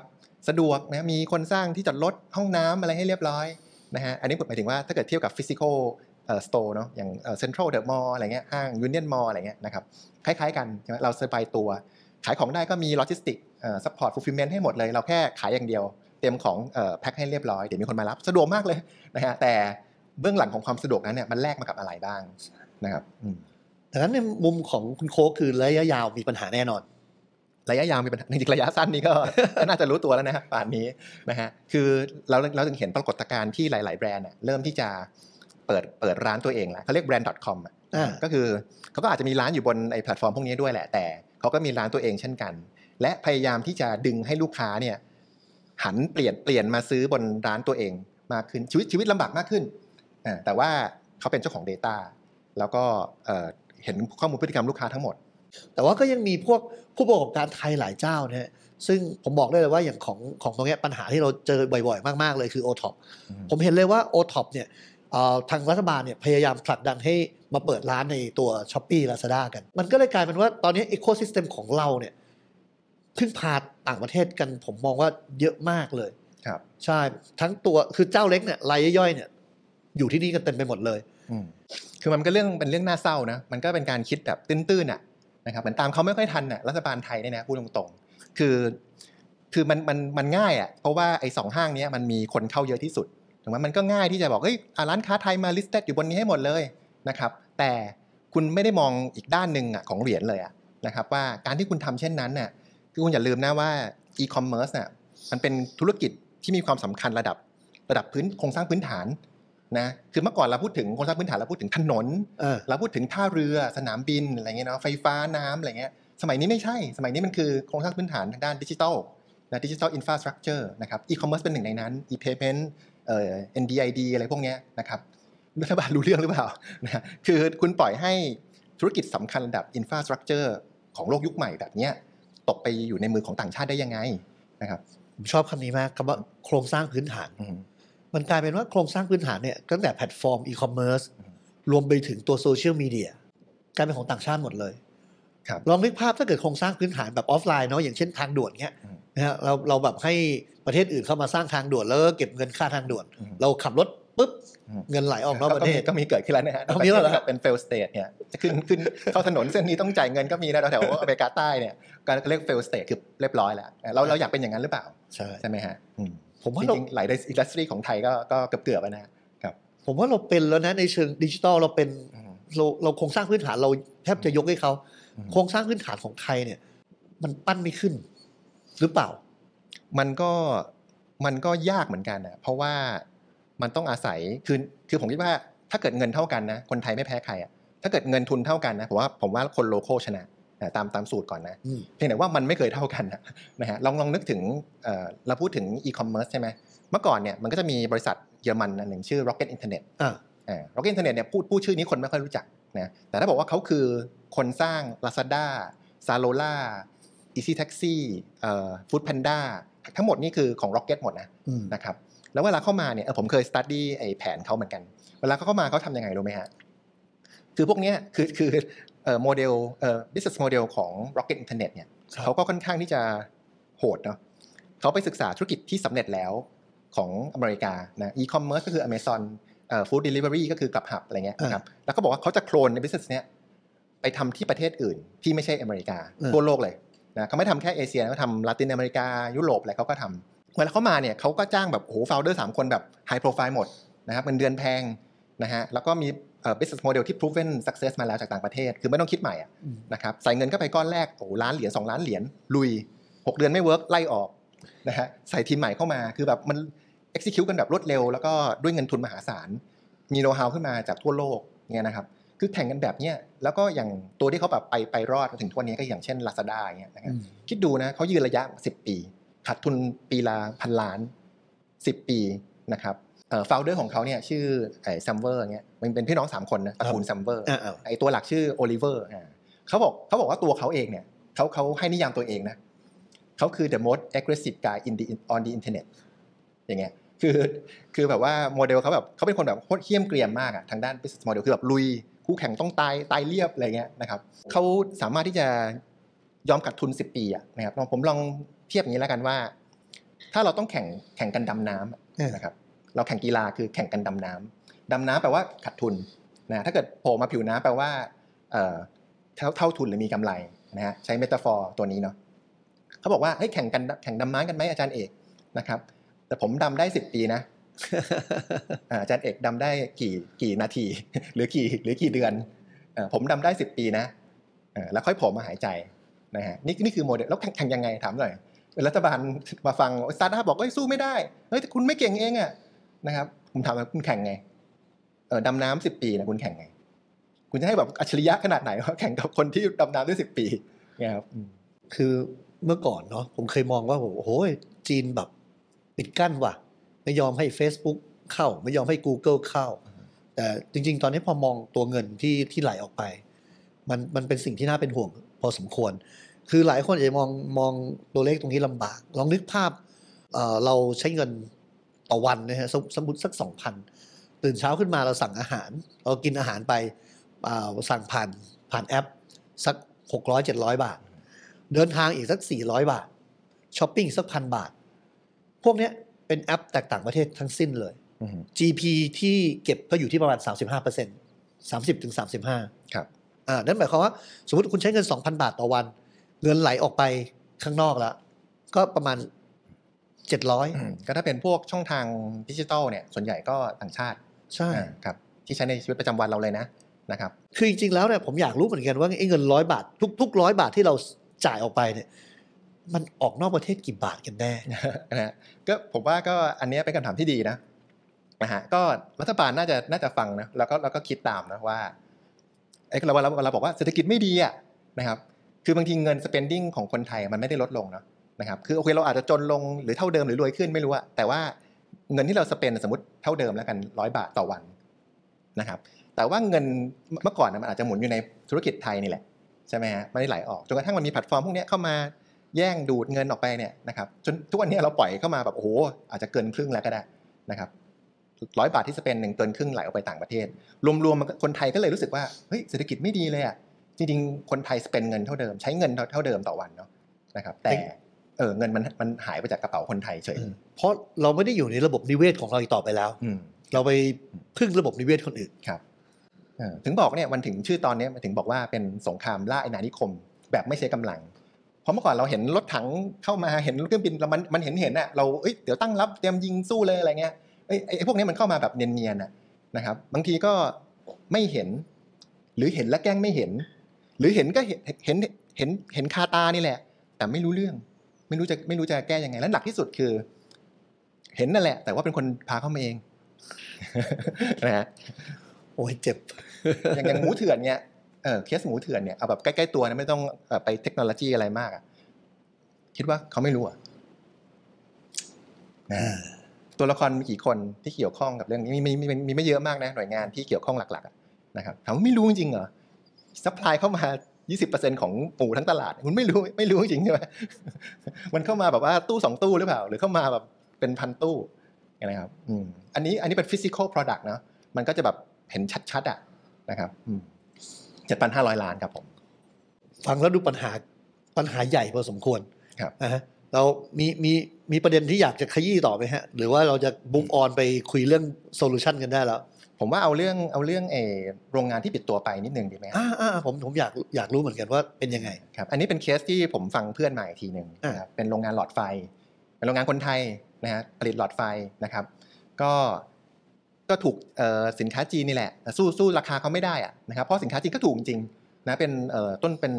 สะดวกนะมีคนสร้างที่จอดรถห้องน้ำอะไรให้เรียบร้อยนะฮะอันนี้หมายถึงว่าถ้าเกิดเทียบกับ physical store เนาะอย่าง Central The Mall อะไรเงี้ยห้าง Union Mall อะไรเงี้ยนะครับคล้ายๆกันใช่ไหมเราสบายตัวขายของได้ก็มีโลจิสติกเอ่อซัพพอร์ตฟูลฟิลเมนต์ให้หมดเลยเราแค่ขายอย่างเดียวเตรียมของเอ่อแพ็คให้เรียบร้อยเดี๋ยวมีคนมารับสะดวกมากเลยนะฮะแต่เบื้องหลังของความสะดวกนั้นเนี่ยมันแลกมากับอะไรบ้างนะครับอืมดังนั้นในมุมของคุณโค้กคือระยะยาวมีปัญหาแน่นอนระยะยาวมีปัญหาจริงๆระยะสั้นนี่ก็ น่าจะรู้ตัวแล้วนะป่านนี้นะฮะคือเราเราถึงเห็นปรากฏการณ์ที่หลายๆแบรนด์เริ่มที่จะเปิดเปิดร้านตัวเองละเขาเรียก แบรนด์ ดอท คอม ก็คือเขาก็อาจจะมีร้านอยู่บนไอ้แพลตฟอร์มพวกนี้ด้วยแหละแต่เขาก็มีร้านตัวเองเช่นกันและพยายามที่จะดึงให้ลูกค้าเนี่ยหันเปลี่ยนเปลี่ยนมาซื้อบนร้านตัวเองมากขึ้นชีวิตชีวิตลำบากมากขึ้นแต่ว่าเขาเป็นเจ้าของ data แล้วก็เห็นข้อมูลพฤติกรรมลูกค้าทั้งหมดแต่ว่าก็ยังมีพวกผู้ประกอบการไทยหลายเจ้าเนี่ยซึ่งผมบอกได้เลยว่าอย่างของของตรงนี้ปัญหาที่เราเจอบ่อยๆมากๆเลยคือ โอ ท็อป ผมเห็นเลยว่า โอ ท็อป เนี่ยทางรัฐบาลเนี่ยพยายามผลักดันให้มาเปิดร้านในตัว Shopee Lazada กันมันก็เลยกลายเป็นว่าตอนนี้ Ecosystem ของเราเนี่ยพึ่งพาต่างประเทศกันผมมองว่าเยอะมากเลยครับใช่ทั้งตัวคือเจ้าเล็กเนี่ยรายย่อยๆเนี่ยอยู่ที่นี่กันเต็มไปหมดเลยคือมันก็เรื่องเป็นเรื่องน่าเศร้านะมันก็เป็นการคิดแบบตื้นๆอ่ะนะครับเหมือนตามเขาไม่ค่อยทันอ่ะรัฐบาลไทยเนี่ยนะพูดตรงๆคือคือมันมันมันง่ายอ่ะเพราะว่าไอ้สองห้างนี้มันมีคนเข้าเยอะที่สุดถึงมันมันก็ง่ายที่จะบอกเฮ้ยร้านค้าไทยมา listed อยู่บนนี้ให้หมดเลยนะครับแต่คุณไม่ได้มองอีกด้านหนึ่งอ่ะของเหรียญเลยอ่ะนะครับว่าการที่คุณทำเช่นนั้นน่ะ คือคุณอย่าลืมนะว่าอีคอมเมิร์ซเนี่ยมันเป็นธุรกิจที่มีความสำคัญระดับระดับพื้นโครงสร้างพื้นฐานนะคือเมื่อก่อนเราพูดถึงโครงสร้างพื้นฐานเราพูดถึงถนนเราพูดถึงท่าเรือสนามบินอะไรเงี้ยเนาะไฟฟ้าน้ำอะไรเงี้ยสมัยนี้ไม่ใช่สมัยนี้มันคือโครงสร้างพื้นฐานทางด้านดิจิทัลนะดิจิทัลอินฟราสตรักเจอร์นะครับอีคอมเมิร์ซเป็นหนึ่งในนั้นอีเพย์เมนต์เอ่อ เอ็น ดี ไอ ดี อะไรพวกเนี้ยนะครับรัฐบาลรู้เรื่องหรือเปล่านะคือคุณปล่อยให้ธุรกิจสำคัญระดับอินฟราสตรักเจอร์ของโลกยุคใหม่แบบเนี้ยตกไปอยู่ในมือของต่างชาติได้ยังไงนะครับชอบคำนี้มากคำว่าโครงสร้างพื้นฐานมันกลายเป็นว่าโครงสร้างพื้นฐานเนี่ยตั้งแต่แพลตฟอร์มอีคอมเมิร์ซรวมไปถึงตัวโซเชียลมีเดียกลายเป็นของต่างชาติหมดเลยลองนึกภาพถ้าเกิดโครงสร้างพื้นฐานแบบออฟไลน์เนาะอย่างเช่นทางด่วนเนี้ยนะฮะเราเราแบบให้ประเทศอื่นเข้ามาสร้างทางด่วนแล้วเก็บเงินค่าทางด่วนเราขับรถปุ๊บเงินไหลออกนอกประเทศก็มีเกิดขึ้นแล้วนะฮะมีแล้วเป็น fail state เนี่ยจะขึ้นขึ้นเข้าถนนเส้นนี้ต้องจ่ายเงินก็มีนะแถวอเมริกาใต้เนี่ยการเรียก fail state คือเรียบร้อยแล้วเราเราอยากเป็นอย่างนั้นหรือเปล่าใช่ใช่ไหมฮะผมว่าจริงๆหลายอินดัสทรีของไทยก็ก็เกือบเกือบนะครับผมว่าเราเป็นแล้วนะในเชิงดิจิทัลเราเป็นเราเราโครงสร้างพื้นฐานเราแทบจะยกให้เขาโครงสร้างพื้นฐานของไทยเนี่ยมันปั้นไม่ขึ้นหรือเปล่ามันก็มันก็ยากเหมือนกันนะเพราะว่ามันต้องอาศัยคือคือผมคิดว่าถ้าเกิดเงินเท่ากันนะคนไทยไม่แพ้ใครอ่ะถ้าเกิดเงินทุนเท่ากันนะผมว่าผมว่าคนโลโก้ชนะตามตามสูตรก่อนนะเพียงแต่ว่ามันไม่เคยเท่ากันนะฮะลองลองนึกถึงเราพูดถึงอีคอมเมิร์ซใช่ไหมเมื่อก่อนเนี่ยมันก็จะมีบริษัทเยอรมันหนึ่งชื่อ Rocket Internet อ่า Rocket Internet เนี่ยพูดพูดชื่อนี้คนไม่ค่อยรู้จักนะแต่ถ้าบอกว่าเขาคือคนสร้าง Lazada Zalora Easy Taxi เอ่อ Food Panda ทั้งหมดนี่คือของ Rocket หมดนะนะครับแล้วเวลาเข้ามาเนี่ยผมเคยสตัดดี้ไอ้แผนเขาเหมือนกันเวลาเขาเข้ามาเขาทำยังไงรู้ไหมฮะคือพวกเนี้ยคือคือโมเดลเอ่อ business model ของ Rocket Internet เนี่ยเขาก็ค่อนข้างที่จะโหดเนาะเขาไปศึกษาธุรกิจที่สำเร็จแล้วของอเมริกานะอีคอมเมิร์ซก็คือ Amazon เอ่อ Food Delivery ก็คือ Grubhub อะไรเงี้ยนะครับแล้วเขาบอกว่าเขาจะโคลนใน business เนี้ยไปทำที่ประเทศอื่นที่ไม่ใช่อเมริกาทั่วโลกเลยนะเขาไม่ทำแค่เอเชียเขาทำลาตินอเมริกายุโรปอะไรเขาก็ทำเวลาเข้ามาเนี่ยเขาก็จ้างแบบโอ้โหโฟลเดอร์สามคนแบบไฮโปรไฟล์หมดนะครับเงินเดือนแพงนะฮะแล้วก็มี business model ที่ proven success มาแล้วจากต่างประเทศคือไม่ต้องคิดใหม่นะครับใส่เงินเข้าไปก้อนแรกโอ้ล้านเหรียญสองล้านเหรียญลุยหกเดือนไม่เวิร์กไล่ออกนะฮะใส่ทีมใหม่เข้ามาคือแบบมัน execute กันแบบรวดเร็วแล้วก็ด้วยเงินทุนมหาศาลมี know how ขึ้นมาจากทั่วโลกเนี่ยนะครับคือแข่งกันแบบเนี้ยแล้วก็อย่างตัวที่เขาแบบไปไปรอดถึงทุกวันนี้ก็อย่างเช่น Lazada เงี้ยนะครับคิดดูนะเขายืนระยะสิบปีขาดทุนปีละพันล้านสิบปีนะครับเอ่อ founder ของเขาเนี่ยชื่อไอ้ซัมเวอร์เนี่ยมันเป็นพี่น้องสามคนนะตระกูลซัมเวอร์ไอ้ตัวหลักชื่อโอลิเวอร์อ่าเขาบอกเขาบอกว่าตัวเขาเองเนี่ยเขาเขาให้นิยามตัวเองนะเขาคือ the most aggressive guy in the on the internet อย่างเงี้ยคือคือแบบว่าโมเดลเขาแบบเขาเป็นคนแบบโคตรเขี้ยมเกรียมมากอ่ะทางด้าน business model คือแบบลุยคู่แข่งต้องตายตายเรียบอะไรเงี้ยนะครับเขาสามารถที่จะยอมขาดทุนสิบปีอ่ะนะครับลองผมลองเทียบนี้แล้วกันว่าถ้าเราต้องแข่งแข่งกันดำน้ำนะครับเราแข่งกีฬาคือแข่งกันดำน้ำดำน้ำแปลว่าขาดทุนนะถ้าเกิดโผล่มาผิวน้ำแปลว่าเท่าเท่าทุนหรือมีกำไรนะฮะใช้เมตาฟอร์ตัวนี้เนาะเขาบอกว่าเฮ้ยแข่งกันแข่งดำน้ำกันไหมอาจารย์เอกนะครับแต่ผมดำได้สิบปีนะอาจารย์เอกดำได้กี่กี่นาทีหรือกี่หรือกี่เดือนผมดำได้สิบปีนะแล้วค่อยโผล่มาหายใจนะฮะนี่นี่คือโมเดลแล้วแข่งยังไงถามหน่อยรัฐบาลมาฟังสตาร์ทอัพบอกว่าสู้ไม่ได้เฮ้ยคุณไม่เก่งเองอะนะครับผมถามว่าคุณแข่งไงเออดำน้ำสิบปีนะคุณแข่งไงคุณจะให้แบบอัจฉริยะขนาดไหนว่าแข่งกับคนที่ดำน้ำได้สิบปีนะครับคือเมื่อก่อนเนาะผมเคยมองว่าโอ้โหจีนแบบปิดกั้นว่ะไม่ยอมให้ Facebook เข้าไม่ยอมให้ Google เข้าแต่จริงๆตอนนี้พอมองตัวเงินที่ที่ไหลออกไปมันมันเป็นสิ่งที่น่าเป็นห่วงพอสมควรคือหลายคนอาจจะมองมองตัวเลขตรงนี้ลำบากลองนึกภาพ เอ่อ เราใช้เงินต่อวันนะฮะสมมุติสัก สองพัน ตื่นเช้าขึ้นมาเราสั่งอาหารเรากินอาหารไปสั่งผ่านผ่านแอปสัก หกร้อยเจ็ดร้อย บาทเดินทางอีกสัก สี่ร้อย บาทช้อปปิ้งสัก หนึ่งพัน บาทพวกเนี้ยเป็นแอปแตกต่างประเทศทั้งสิ้นเลย จี พี ที่เก็บก็อยู่ที่ประมาณ สามสิบห้าเปอร์เซ็นต์ สามสิบถึงสามสิบห้า ครับอ่านั่นหมายความว่าสมมุติคุณใช้เงิน สองพัน บาทต่อวันเงินไหลออกไปข้างนอกแล้วก็ประมาณเจ็ดร้อยก็ถ้าเป็นพวกช่องทางดิจิทัลเนี่ยส่วนใหญ่ก็ต่างชาติใช่ครับที่ใช้ในชีวิตประจำวันเราเลยนะนะครับคือจริงๆแล้วเนี่ยผมอยากรู้เหมือนกันว่าไอ้เงินร้อยบาททุกๆร้อยบาทที่เราจ่ายออกไปเนี่ย มันออกนอกประเทศกี่บาทกันแน่นะก็ผมว่าก็อันนี้เป็นคำถามที่ดีนะนะฮะก็รัฐบาลน่าจะน่าจะฟังนะแล้วก็แล้วก็คิดตามนะว่าไอ้เราเราเราบอกว่าเศรษฐกิจไม่ดีอ่ะนะครับคือบางทีเงิน spending ของคนไทยมันไม่ได้ลดลงเนาะนะครับคือโอเคเราอาจจะจนลงหรือเท่าเดิมหรือรวยขึ้นไม่รู้อะแต่ว่าเงินที่เรา spend สมมติเท่าเดิมแล้วกันร้อยบาทต่อวันนะครับแต่ว่าเงินเมื่อก่อนมันอาจจะหมุนอยู่ในธุรกิจไทยนี่แหละใช่ไหมฮะไม่ได้ไหลออกจนกระทั่งมันมีแพลตฟอร์มพวกนี้เข้ามาแย่งดูดเงินออกไปเนี่ยนะครับจนทุกวันนี้เราปล่อยเข้ามาแบบโอ้โหอาจจะเกินครึ่งแล้วก็ได้นะครับร้อยบาทที่ spend หนึ่งเกินครึ่งไหลออกไปต่างประเทศรวมๆคนไทยก็เลยรู้สึกว่าเฮ้ยเศรษฐกิจไม่ดีเลยอะจริงๆคนไทย spend เงินเท่าเดิมใช้เงินเท่าเดิมต่อวันเนาะนะครับแต่เออเงินมันมันหายไปจากกระเป๋าคนไทยเฉยเพราะเราไม่ได้อยู่ในระบบนิเวศของเราอีกต่อไปแล้วเราไปพึ่งระบบนิเวศคนอื่นครับถึงบอกเนี่ยมันถึงชื่อตอนนี้มันถึงบอกว่าเป็นสงครามล่าอาณานิคมแบบไม่ใช้กำลังเพราะเมื่อก่อนเราเห็นรถถังเข้ามาเห็นเครื่องบินมันมันเห็นเห็นอะเราเอ้ยเดี๋ยวตั้งรับเตรียมยิงสู้เลยอะไรเงี้ยไอ้ไอ้พวกนี้มันเข้ามาแบบเนียนๆอะนะครับบางทีก็ไม่เห็นหรือเห็นและแกล้งไม่เห็นหรือเห็นก็เห็นเห็นเห็นเห็นคาตานี่แหละแต่ไม่รู้เรื่องไม่รู้จะไม่รู้จะแก้ยังไงและหนักที่สุดคือเห็นนั่นแหละแต่ว่าเป็นคนพาเข้ามาเองนะฮะโอ้ยเจ็บอย่างอย่างหมูเถื่อนเนี่ยเออเคสหมูเถื่อนเนี่ยเอาแบบใกล้ๆตัวนะไม่ต้องไปเทคโนโลยีอะไรมากอ่ะคิดว่าเขาไม่รู้อ่ะตัวละครมีกี่คนที่เกี่ยวข้องกับเรื่องนี้มีมีมีไม่เยอะมากนะหน่วยงานที่เกี่ยวข้องหลักๆนะครับถามว่าไม่รู้จริงเหรอซัพพลายเข้ามา ยี่สิบเปอร์เซ็นต์ ของหมูทั้งตลาดคุณไม่รู้ไม่รู้จริงใช่ไหมมันเข้ามาแบบว่าตู้สองตู้หรือเปล่าหรือเข้ามาแบบเป็นพันตู้นะครับอืมอันนี้อันนี้เป็น physical product เนาะมันก็จะแบบเห็นชัดๆอ่ะนะครับเจ็ดพันห้าร้อยล้านครับผมฟังแล้วดูปัญหาปัญหาใหญ่พอสมควรครับนะฮะเรามีมีมีประเด็นที่อยากจะขยี้ต่อไหมฮะหรือว่าเราจะบุกออนไปคุยเรื่องโซลูชันกันได้แล้วผมว่าเอาเรื่องเอาเรื่องเอโรงงานที่ปิดตัวไปนิดนึงดีไหมอ่าอ่าผมผมอยากอยากรู้เหมือนกันว่าเป็นยังไงครับอันนี้เป็นเคสที่ผมฟังเพื่อนมาอีกทีหนึ่งนะครับเป็นโรงงานหลอดไฟเป็นโรงงานคนไทยนะฮะผลิตหลอดไฟนะครับก็ก็ถูกสินค้าจีนนี่แหละสู้สู้ราคาเขาไม่ได้อะนะครับเพราะสินค้าจีนก็ถูกจริงนะเป็นต้นเป็น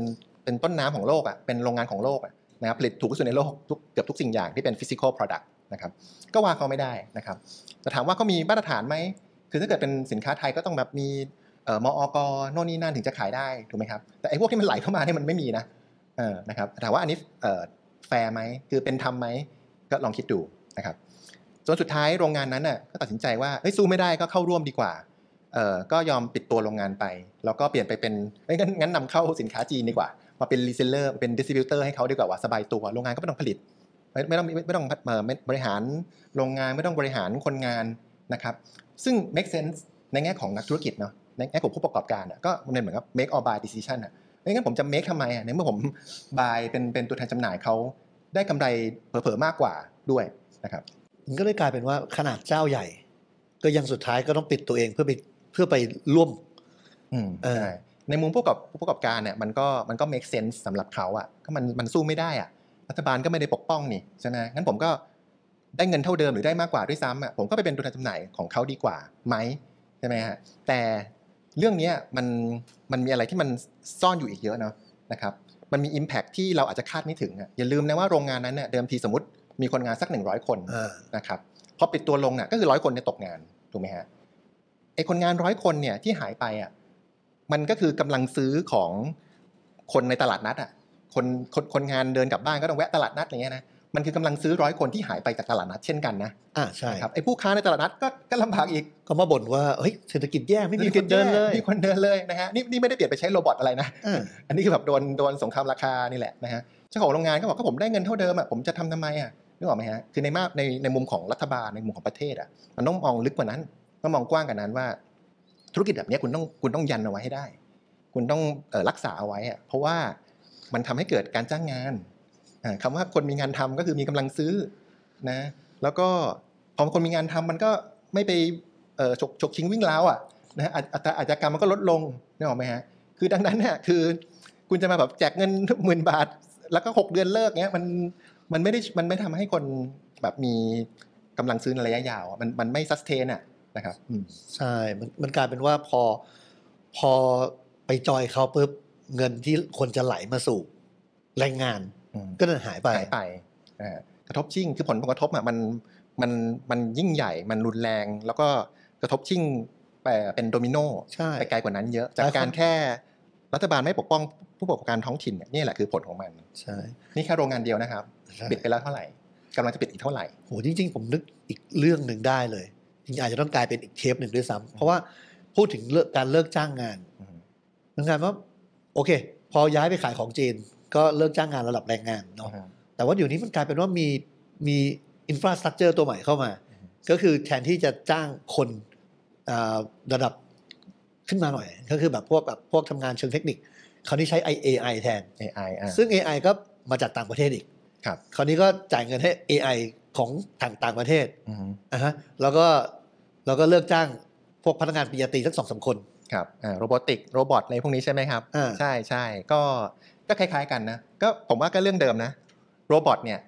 เป็นต้นน้ำของโลกอ่ะเป็นโรงงานของโลกนะครับผลิตถูกที่สุดในโลกเกือบทุกสิ่งอย่างที่เป็น physical product นะครับก็ว่าเขาไม่ได้นะครับแต่ถามว่าเขามีมาตรฐานไหมคือถ้าเกิดเป็นสินค้าไทยก็ต้องแบบมีมอก.โน่นนี่นั่นถึงจะขายได้ถูกไหมครับแต่ไอ้พวกที่มันไหลเข้ามาเนี่ยมันไม่มีนะนะครับถามว่าอันนี้แฟร์ไหมคือเป็นธรรมไหมก็ลองคิดดูนะครับจนสุดท้ายโรงงานนั้นน่ะก็ตัดสินใจว่าเฮ้ยสู้ไม่ได้ก็เข้าร่วมดีกว่าเออก็ยอมปิดตัวโรงงานไปแล้วก็เปลี่ยนไปเป็นงั้นงั้นนำเข้าสินค้าจีนดีกว่ามาเป็นรีเซลเลอร์เป็นดิสติบิวเตอร์ให้เขาดีกว่าว่าสบายตัวโรงงานก็ไม่ต้องผลิตไม่ไม่ต้องไม่ต้องบริหารโรงงานไม่ต้องบริหารคนงานนะครับซึ่ง make sense ในแง่ของนักธุรกิจเนาะในแง่ของผู้ประกอบการก็มันเหมือนกับ make or buy decision อ่ะงั้นผมจะ make ทำไมอ่ะในเมื่อผม buy เป็นเป็นตัวแทนจำหน่ายเขาได้กำไรเผลอๆมากกว่าด้วยนะครับมันก็เลยกลายเป็นว่าขนาดเจ้าใหญ่ก็ยังสุดท้ายก็ต้องปิดตัวเองเพื่อไปเพื่อไปร่วมในมุมผู้ประกอบผู้ประกอบการเนี่ยมันก็มันก็ make sense สำหรับเขาอ่ะก็มันมันสู้ไม่ได้อ่ะรัฐบาลก็ไม่ได้ปกป้องนี่ใช่ไหมงั้นผมก็ได้เงินเท่าเดิมหรือได้มากกว่าด้วยซ้ำอ่ะผมก็ไปเป็นตัวแทนจำหน่ายของเขาดีกว่าไหมใช่ไหมฮะแต่เรื่องนี้มันมันมีอะไรที่มันซ่อนอยู่อีกเยอะเนาะนะครับมันมี impact ที่เราอาจจะคาดไม่ถึงอ่ะอย่าลืมนะว่าโรงงานนั้นเนี่ยเดิมทีสมมติมีคนงานสักหนึ่งร้อยคนนะครับพอปิดตัวลงเนี่ยก็คือร้อยคนเนี่ยตกงานถูกไหมฮะไอคนงานร้อยคนเนี่ยที่หายไปอ่ะมันก็คือกำลังซื้อของคนในตลาดนัดอ่ะคนคนคนงานเดินกลับบ้านก็ต้องแวะตลาดนัดอย่างเงี้ยนะมันคือกำลังซื้อร้อยคนที่หายไปจากตลาดนัดเช่นกันนะอ่าใช่ครับไอผู้ค้าในตลาดนัดก็ก็ลำบากอีกก็มาบ่นว่าเฮ้ยเศรษฐกิจแย่ไม่มีคนเดินเลยมีคนเดินเลยนะฮะนี่นี่ไม่ได้เปลี่ยนไปใช้โรบอทอะไรนะอันนี้คือแบบโดนโดนสงครามราคานี่แหละนะฮะเจ้าของโรงงานก็บอกก็ผมได้เงินเท่าเดิมอ่ะผมจะทำทำไมอ่ะนึกออกไหมฮะคือในมาในในมุมของรัฐบาลในมุมของประเทศอ่ะมันต้องมองลึกกว่านั้นต้องมองกว้างกว่านั้นว่าธุรกิจแบบนี้คุณต้องคุณต้องยันเอาไว้ให้ได้คุณต้องรักษาเอาไว้อ่ะเพราะว่ามันทำให้เกิดการจ้างงานคำว่าคนมีงานทำก็คือมีกำลังซื้อนะแล้วก็พอคนมีงานทำมันก็ไม่ไปฉกฉกชิงวิ่งราวอ่ะนะอัตราอาชญากรรมมันก็ลดลงนึกออกไหมฮะคือดังนั้นเนี่ยคือคุณจะมาแบบแจกเงินหมื่นบาทแล้วก็หกเดือนเลิกเงี้ยมันมันไม่ได้มันไม่ทำให้คนแบบมีกำลังซื้อในระยะยาวมันมันไม่ซัสเทนอ่ะนะครับใช่มันมันกลายเป็นว่าพอพอไปจอยเขาปุ๊บเงินที่คนจะไหลมาสู่แรงงาน ก็เดินหายไปไปกระทบชิ่งคือผลกระทบอ่ะมันมันมันยิ่งใหญ่มันรุนแรงแล้วก็กระทบชิ่งเป็นโดมิโนไปไกลกว่านั้นเยอะจากการแค่รัฐบาลไม่ปกป้องผู้ประกอบการท้องถิ่นเนี่ยนี่แหละคือผลของมันใช่นี่แค่โรงงานเดียวนะครับปิดไปแล้วเท่าไหร่กำลังจะปิดอีกเท่าไหร่โหจริงๆผมนึกอีกเรื่องหนึ่งได้เลยจริงอาจจะต้องกลายเป็นอีกเทปหนึ่งด้วยซ้ำเพราะว่าพูดถึงการเลิกจ้างงานงานว่าโอเคพอย้ายไปขายของจีนก็เลิกจ้างงานระดับแรงงานเนาะแต่ว่าอยู่นี้มันกลายเป็นว่ามีมีอินฟราสตรักเจอร์ตัวใหม่เข้ามาก็คือแทนที่จะจ้างคนระดับขึ้นมาหน่อยก็คือแบบพวกแบบพวกทำงานเชิงเทคนิคคราวนี้ใช้ เอ ไอ แทน เอ ไอ ซึ่ง เอ ไอ ก็มาจากต่างประเทศอีกครับคราวนี้ก็จ่ายเงินให้ เอ ไอ ของต่างต่างประเทศนะฮะแล้วก็เราก็เลิกจ้างพวกพนักงานปริญญาตรีสักสองสามคนครับอ่าโรบอติกโรบอทอะไรพวกนี้ใช่ไหมครับใช่ใช่ก็ก็คล้ายๆกันนะก็ผมว่าก็เรื่องเดิมนะโรบอทเนี่ย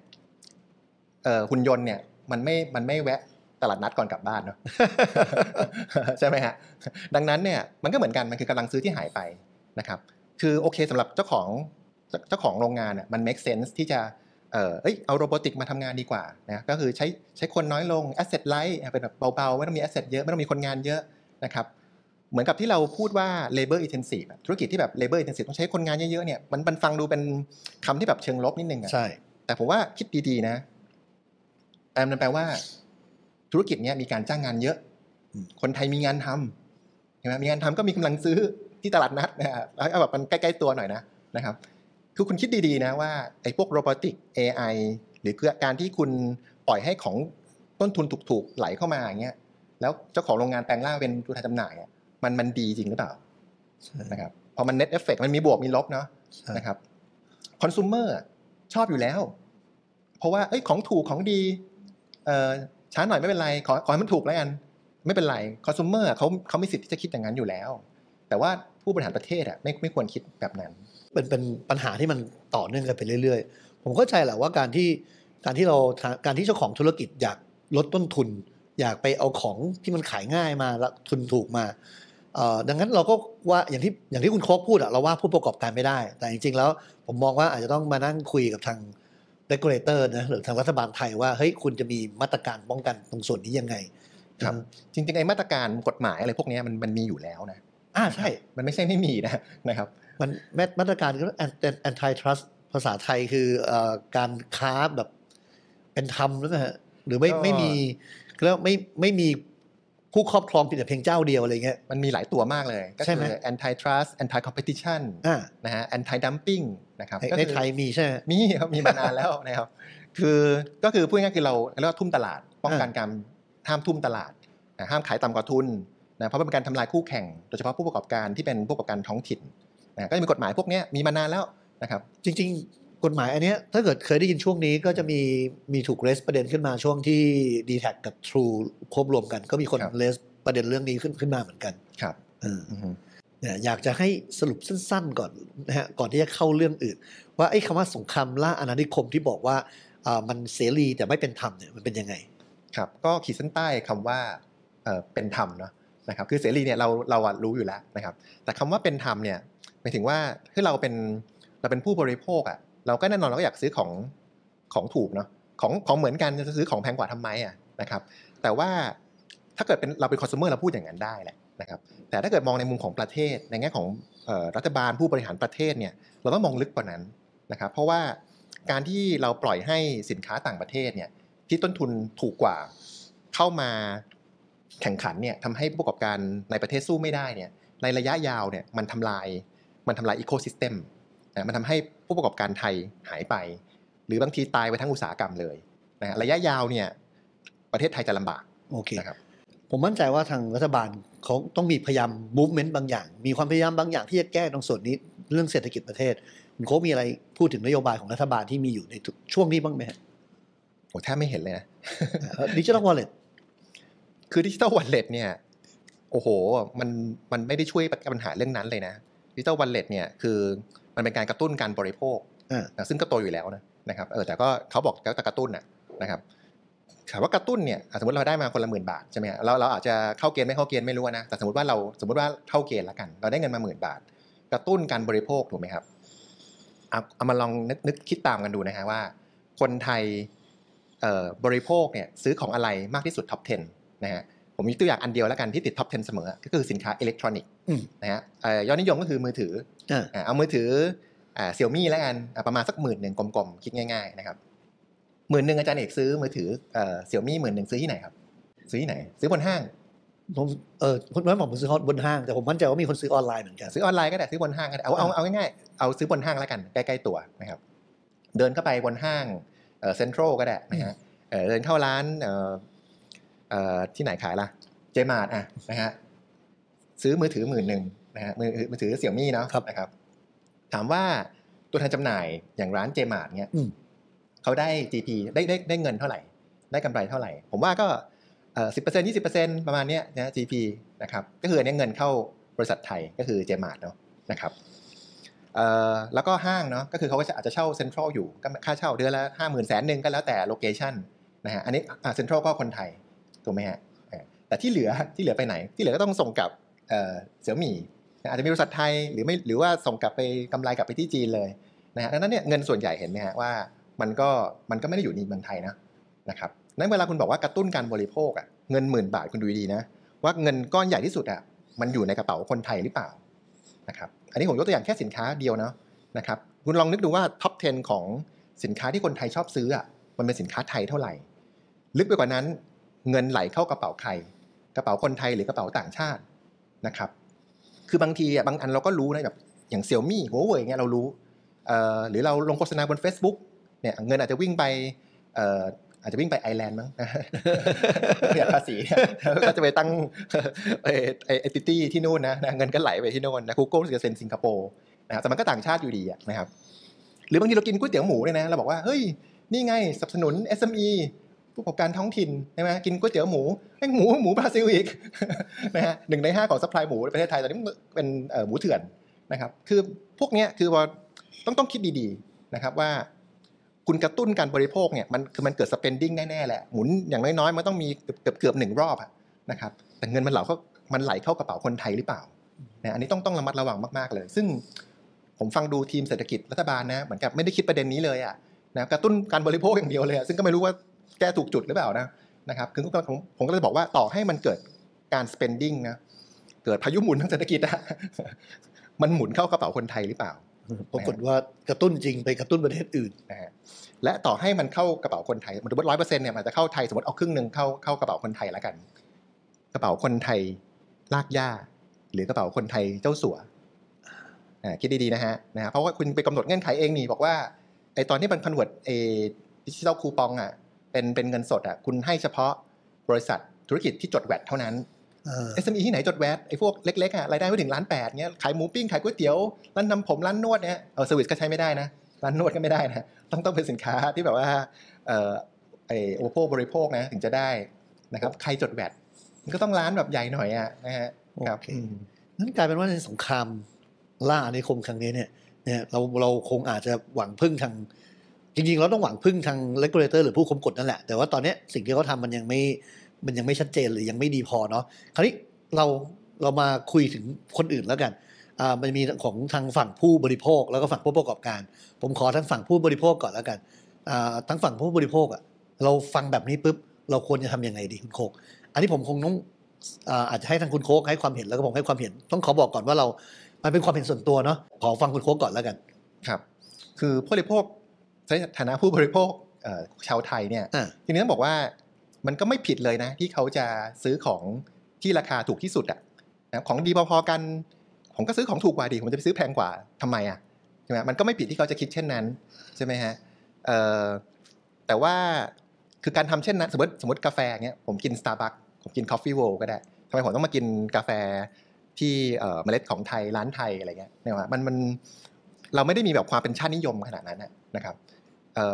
เอ่อหุ่นยนต์เนี่ยมันไม่มันไม่แวะตลาดนัดก่อนกลับบ้านเนาะใช่ไหมฮะดังนั้นเนี่ยมันก็เหมือนกันมันคือกำลังซื้อที่หายไปนะครับคือโอเคสำหรับเจ้าของเจ้าของโรงงานอ่ะมัน make sense ที่จะเออเอาโรบอติกมาทำงานดีกว่านะก็คือใช้ใช้คนน้อยลง asset light เป็นแบบเบาๆไม่ต้องมี asset เยอะไม่ต้องมีคนงานเยอะนะครับเหมือนกับที่เราพูดว่า labor intensive ธุรกิจที่แบบ labor intensive ต้องใช้คนงานเยอะๆเนี่ยมันมันฟังดูเป็นคำที่แบบเชิงลบนิดนึงอ่ะใช่แต่ผมว่าคิดดีๆนะแต่มันแปลว่าธุรกิจเนี้ยมีการจ้างงานเยอะคนไทยมีงานทำใช่ไหมมีงานทำก็มีกำลังซื้อที่ตลาดนัดนะฮะเอาแบบมันใกล้ๆตัวหน่อยนะนะครับคือคุณคิดดีๆนะว่าไอ้พวกโรบอติก เอ ไอ หรือการที่คุณปล่อยให้ของต้นทุนถูกๆไหลเข้ามาอย่างเงี้ยแล้วเจ้าของโรงงานแปลงร่างเป็นตัวแทนจำหน่ายอ่ะมันมันดีจริงหรือเปล่านะครับพอมัน net effect มันมีบวกมีลบเนาะนะครับคอน sumer ชอบอยู่แล้วเพราะว่าเอ้ยของถูกของดีเอ่อช้าหน่อยไม่เป็นไรขอขอให้มันถูกแล้วกันไม่เป็นไรคอน sumer เขาเขามีสิทธิ์ที่จะคิดอย่างนั้นอยู่แล้วแต่ว่าผู้บริหารประเทศอ่ะไม่ไม่ควรคิดแบบนั้นเป็นเป็นปัญหาที่มันต่อเนื่องกันไปเรื่อยๆผมเข้าใจแหละว่าการที่การที่เราการที่เจ้าของธุรกิจอยากลดต้นทุนอยากไปเอาของที่มันขายง่ายมาแล้วทุนถูกมาดังนั้นเราก็ว่าอย่างที่อย่างที่คุณโค้กพูดอะเราว่าผู้ประกอบการไม่ได้แต่จริงๆแล้วผมมองว่าอาจจะต้องมานั่งคุยกับทาง regulator นะหรือทางรัฐบาลไทยว่าเฮ้ยคุณจะมีมาตรการป้องกันตรงส่วนนี้ยังไงครับจริงๆไอ้มาตรการกฎหมายอะไรพวกนี้มันมันมีอยู่แล้วนะอ่าใช่มันไม่ใช่ไม่มีนะนะครับมันมาตรการก็ anti trust ภาษาไทยคือการค้าแบบเป็นธรรมแล้วนะฮะหรือไม่ไม่มีแล้วไม่ไม่มีผู้ครอบครองเพียงแต่เพียงเจ้าเดียวอะไรเงี้ยมันมีหลายตัวมากเลยก็คือ anti trust anti competition นะฮะ anti dumping นะครับในไทยมีใช่ไหมมีครับมีมานานแล้วนะครับคือก็คือพูดง่ายๆคือเราเรียกว่าทุ่มตลาดป้องกันการห้ามทุ่มตลาดห้ามขายต่ำกว่าทุนนะเพราะเป็นการทำลายคู่แข่งโดยเฉพาะผู้ประกอบการที่เป็นผู้ประกอบการท้องถิ่นนะก็จะมีกฎหมายพวกนี้มีมานานแล้วนะครับจริงๆกฎหมายอันนี้ถ้าเกิดเคยได้ยินช่วงนี้ก็จะมีมีถูกเรสประเด็นขึ้นมาช่วงที่ ดี แท็ก กับ True ควบรวมกันก็มีคนเรสประเด็นเรื่องนี้ขึ้นขึ้นมาเหมือนกันครับเนี่ยอยากจะให้สรุปสั้นๆก่อนนะฮะก่อนที่จะเข้าเรื่องอื่นว่าไอ้คำว่าสงครามล่าอาณานิคมที่บอกว่ามันเสรีแต่ไม่เป็นธรรมเนี่ยมันเป็นยังไงครับก็ขีดเส้นใต้คำว่าเป็นธรรมเนาะนะครับคือเสรีเนี่ยเราเรารู้อยู่แล้วนะครับแต่คำว่าเป็นธรรมเนี่ยหมายถึงว่าคือเราเป็นเราเป็นผู้บริโภคอ่ะเราก็แน่นอนเราก็อยากซื้อของของถูกเนาะของของเหมือนกันจะซื้อของแพงกว่าทำไมอ่ะนะครับแต่ว่าถ้าเกิดเป็นเราเป็นคอน sumer เราพูดอย่างนั้นได้แหละนะครับแต่ถ้าเกิดมองในมุมของประเทศในแง่ของรัฐบาลผู้บริหารประเทศเนี่ยเราต้องมองลึกกว่านั้นนะครับเพราะว่าการที่เราปล่อยให้สินค้าต่างประเทศเนี่ยที่ต้นทุนถูกกว่าเข้ามาแข่งขันเนี่ยทำให้ผู้ประกอบการในประเทศสู้ไม่ได้เนี่ยในระยะยาวเนี่ยมันทำลายมันทำลายอีโคซิสเต็มนะมันทำให้ผู้ประกอบการไทยหายไปหรือบางทีตายไปทั้งอุตสาหกรรมเลยนะระยะยาวเนี่ยประเทศไทยจะลำบากโอเคนะครับผมมั่นใจว่าทางรัฐบาลเขาต้องมีพยายามมูฟเมนต์บางอย่างมีความพยายามบางอย่างที่จะแก้ตรงส่วนนี้เรื่องเศรษฐกิจประเทศคุณโค้ชมีอะไรพูดถึงนโยบายของรัฐบาลที่มีอยู่ในช่วงนี้บ้างไหมโอ้แทบไม่เห็นเลยนะ Digital Wallet คือ Digital Wallet เนี่ยโอ้โหมันมันไม่ได้ช่วยปัญหาเรื่องนั้นเลยนะDigital Wallet เนี่ยคือมันเป็นการกระตุ้นการบริโภคซึ่งก็โตอยู่แล้วนะนะครับเออแต่ก็เขาบอกแล้วแต่กระตุ้นนะครับถามว่ากระตุ้นเนี่ยสมมติเราได้มาคนละหมื่นบาทใช่ไหมเราเราอาจจะเข้าเกณฑ์ไม่เข้าเกณฑ์ไม่รู้นะแต่สมมติว่าเราสมมติว่าเข้าเกณฑ์ละกันเราได้เงินมาหมื่นบาทกระตุ้นการบริโภคถูกไหมครับ เอาเอามาลองนึกนึกคิดตามกันดูนะฮะว่าคนไทยบริโภคเนี่ยซื้อของอะไรมากที่สุดท็อปสิบนะฮะผมมีตัวอย่างอันเดียวแล้วกันที่ติดท็อปสิบเสมอก็คือสินค้าอิเล็กทรอนิกส์นะฮะยอดนิยมก็คือมือถือเอามือถือเซี่ยมี่แล้วกันประมาณสักหมื่นหนึ่งกลมๆคิดง่ายๆนะครับหมื่นหนึ่งอาจารย์เอกซื้อมือถือเซี่ยมี่หมื่นหนึ่งซื้อที่ไหนครับซื้อที่ไหนซื้อบนห้างผมเออคนนั้นผมซื้อบนห้างแต่ผมมั่นใจว่ามีคนซื้อออนไลน์เหมือนกันซื้อออนไลน์ก็ได้ซื้อบนห้างก็ได้เอาเอาเอาง่ายๆเอาซื้อบนห้างแล้วกันใกล้ๆตัวนะครับเดินเข้าไปบนห้างเซ็นทรัลก็ได้นะฮะเดินเข้าร้านที่ไหนขายล่ะเจมาร์ทอ่ะนะฮะซื้อมือถือหมื่นหนึ่งนะฮะมือมือถือเซี่ยมี่เนาะนะครับถามว่าตัวแทนจำหน่ายอย่างร้านเจมาร์ทเนี่ยเขาได้ จี พี ได้ได้ได้เงินเท่าไหร่ได้กำไรเท่าไหร่ผมว่าก็สิบเปอร์เซ็นต์ยี่สิบเปอร์เซ็นต์ประมาณนี้นะ จี พี นะครับก็คืออันนี้เงินเข้าบริษัทไทยก็คือเจมาร์ทเนาะนะครับแล้วก็ห้างเนาะก็คือเขาก็อาจจะเช่าเซ็นทรัลอยู่ก็ค่าเช่าเดือนละห้าหมื่นแสนหนึ่งก็แล้วแต่โลเคชั่นนะฮะอันนี้เซ็นทรัลก็คนไทยถูกไหมฮะแต่ที่เหลือที่เหลือไปไหนที่เหลือก็ต้องส่งกลับเสี่ยมี่อาจจะมีบริษัทไทยหรือไม่หรือว่าส่งกลับไปกำไรกลับไปที่จีนเลยนะฮะดังนั้นเนี่ยเงินส่วนใหญ่เห็นไหมฮะว่ามันก็มันก็ไม่ได้อยู่ในเมืองไทยนะนะครับนั้นเวลาคุณบอกว่ากระตุ้นการบริโภคอ่ะเงินหมื่นบาทคุณดูดีนะว่าเงินก้อนใหญ่ที่สุดอ่ะมันอยู่ในกระเป๋าคนไทยหรือเปล่านะครับอันนี้ผมยกตัวอย่างแค่สินค้าเดียวเนาะนะครับคุณลองนึกดูว่าท็อปสิบของสินค้าที่คนไทยชอบซื้ออ่ะมันเป็นสินค้าไทยเท่าไหร่ลึกไปกว่านั้นเงินไหลเข้ากระเป๋าใครกระเป๋าคนไทยหรือกระเป๋าต่างชาตินะครับคือบางทีอ่ะบางอันเราก็รู้นะแบบอย่าง Xiaomi Huawei เงี้ยเรารู้เอ่อหรือเราลงโฆษณาบน Facebook เนี่ยเงินอาจจะวิ่งไปเอ่ออาจจะวิ่งไปไอร์แลนด์มั้งเสียภาษีก็จะไปตั้งไอ้ไอ้ entity ที่นู่นนะเงินก็ไหลไปที่นู่นนะ Google จะเซ็นสิงคโปร์นะครับแต่มันก็ต่างชาติอยู่ดีอ่ะนะครับหรือบางทีเรากินก๋วยเตี๋ยวหมูเนี่ยนะเราบอกว่าเฮ้ยนี่ไงสนับสนุน เอส เอ็ม อี ผู้ประกอบการท้องถิ่นใช่ไหมกินก๋วยเตี๋ยวหมูแม่งหมูหมูบราซิลอีกนะฮะหนึ่งในห้าของซัพพลายหมูประเทศไทยตอนนี้เป็นหมูเถื่อนนะครับคือพวกเนี้ยคือว่าต้องต้องคิดดีๆนะครับว่าคุณกระตุ้นการบริโภคเนี่ยมันคือมันเกิด spending แน่ๆแหละหมุนอย่างน้อยๆมันต้องมีเกือบเกือบหนึ่งรอบนะครับแต่เงินมันไหลเข้ามันไหลเข้ากระเป๋าคนไทยหรือเปล่านะอันนี้ต้องต้องระมัดระวังมากๆเลยซึ่งผมฟังดูทีมเศรษฐกิจรัฐบาลนะเหมือนกับไม่ได้คิดประเด็นนี้เลยอ่ะนะกระตุ้นการบริโภคอย่างเดียวเลยซึ่งก็ไม่รู้ว่าแก้ถูกจุดหรือเปล่านะนะครับคือผมผมก็เลยบอกว่าต่อให้มันเกิดการ spending นะเกิดพายุหมุนทางเศรษฐกิจนะมันหมุนเข้ากระเป๋าคนไทยหรือเปล่าปรากฏว่ากระตุ้นจริงไปกระตุ้นประเทศอื่นนะฮะและต่อให้มันเข้ากระเป๋าคนไทยมันถือว่าร้อยเปอร์เซ็นต์เนี่ยมันจะเข้าไทยสมมติเอาครึ่งหนึ่งเข้าเข้ากระเป๋าคนไทยละกันกระเป๋าคนไทยลากย่าหรือกระเป๋าคนไทยเจ้าสัวอ่าคิดดีๆนะฮะนะฮะเพราะว่าคุณไปกำหนดเงื่อนไขเองนี่บอกว่าไอ้ตอนที่มันคอนเวิร์ตไอ้ดิจิทัลคูปองอ่ะเป็นเป็นเงินสดอ่ะคุณให้เฉพาะบริษัทธุรกิจที่จดแวดเท่านั้นเอส เอ็ม อี ที่ไหนจดแวดไอ้พวกเล็กๆอ่ะรายได้ไม่ถึงล้านแปดเงี้ยขายหมูปิ้งขายก๋วยเตี๋ยวร้านทำผมร้านนวดเนี่ยเออสวิสก็ใช้ไม่ได้นะร้านนวดก็ไม่ได้นะต้องต้องเป็นสินค้าที่แบบว่าเออไอโอโพบริโภคนะถึงจะได้นะครับใครจดแวดมันก็ต้องร้านแบบใหญ่หน่อยอ่ะนะฮะครับนั่นกลายเป็นว่าในสงครามล่าอาณานิคมครั้งนี้เนี่ยเนี่ยเราเราคงอาจจะหวังพึ่งทางจริงๆเราต้องหวังพึ่งทางเลกูเลเตอร์หรือผู้ควบคุมกฎนั่นแหละแต่ว่าตอนนี้สิ่งที่เขาทำมันยังไม่มันยังไม่ชัดเจนหรือยังไม่ดีพอเนาะคราวนี้เราเรามาคุยถึงคนอื่นแล้วกันอ่ามันมีของทางฝั่งผู้บริโภคแล้วก็ฝั่งผู้ประกอบการผมขอทางฝั่งผู้บริโภคก่อนแล้วกันอ่าทางฝั่งผู้บริโภคอ่ะเราฟังแบบนี้ปุ๊บเราควรจะทำยังไงดีคุณโคกอันนี้ผมคงต้องอ่าอาจจะให้ทางคุณโคกให้ความเห็นแล้วก็ผมให้ความเห็นต้องขอบอกก่อนว่าเรามันเป็นความเห็นส่วนตัวเนาะขอฟังคุณโคกก่อนแล้วกันครับคือผู้บริโภคในฐานะผู้บริโภคชาวไทยเนี่ยทีนี้ต้องบอกว่ามันก็ไม่ผิดเลยนะที่เขาจะซื้อของที่ราคาถูกที่สุดอ่ะนะของดีพอๆกันผมก็ซื้อของถูกกว่าดีผมจะไปซื้อแพงกว่าทำไมอ่ะใช่ไหมมันก็ไม่ผิดที่เขาจะคิดเช่นนั้นใช่ไหมฮะแต่ว่าคือการทำเช่นนั้นสมมติสมมติกาแฟเงี้ยผมกิน Starbucks ผมกิน Coffee World ก็ได้ทำไมผมต้องมากินกาแฟที่เมล็ดของไทยร้านไทยอะไรเงี้ยเนี่ยว่ามันมันเราไม่ได้มีแบบความเป็นชาตินิยมขนาดนั้นนะครับ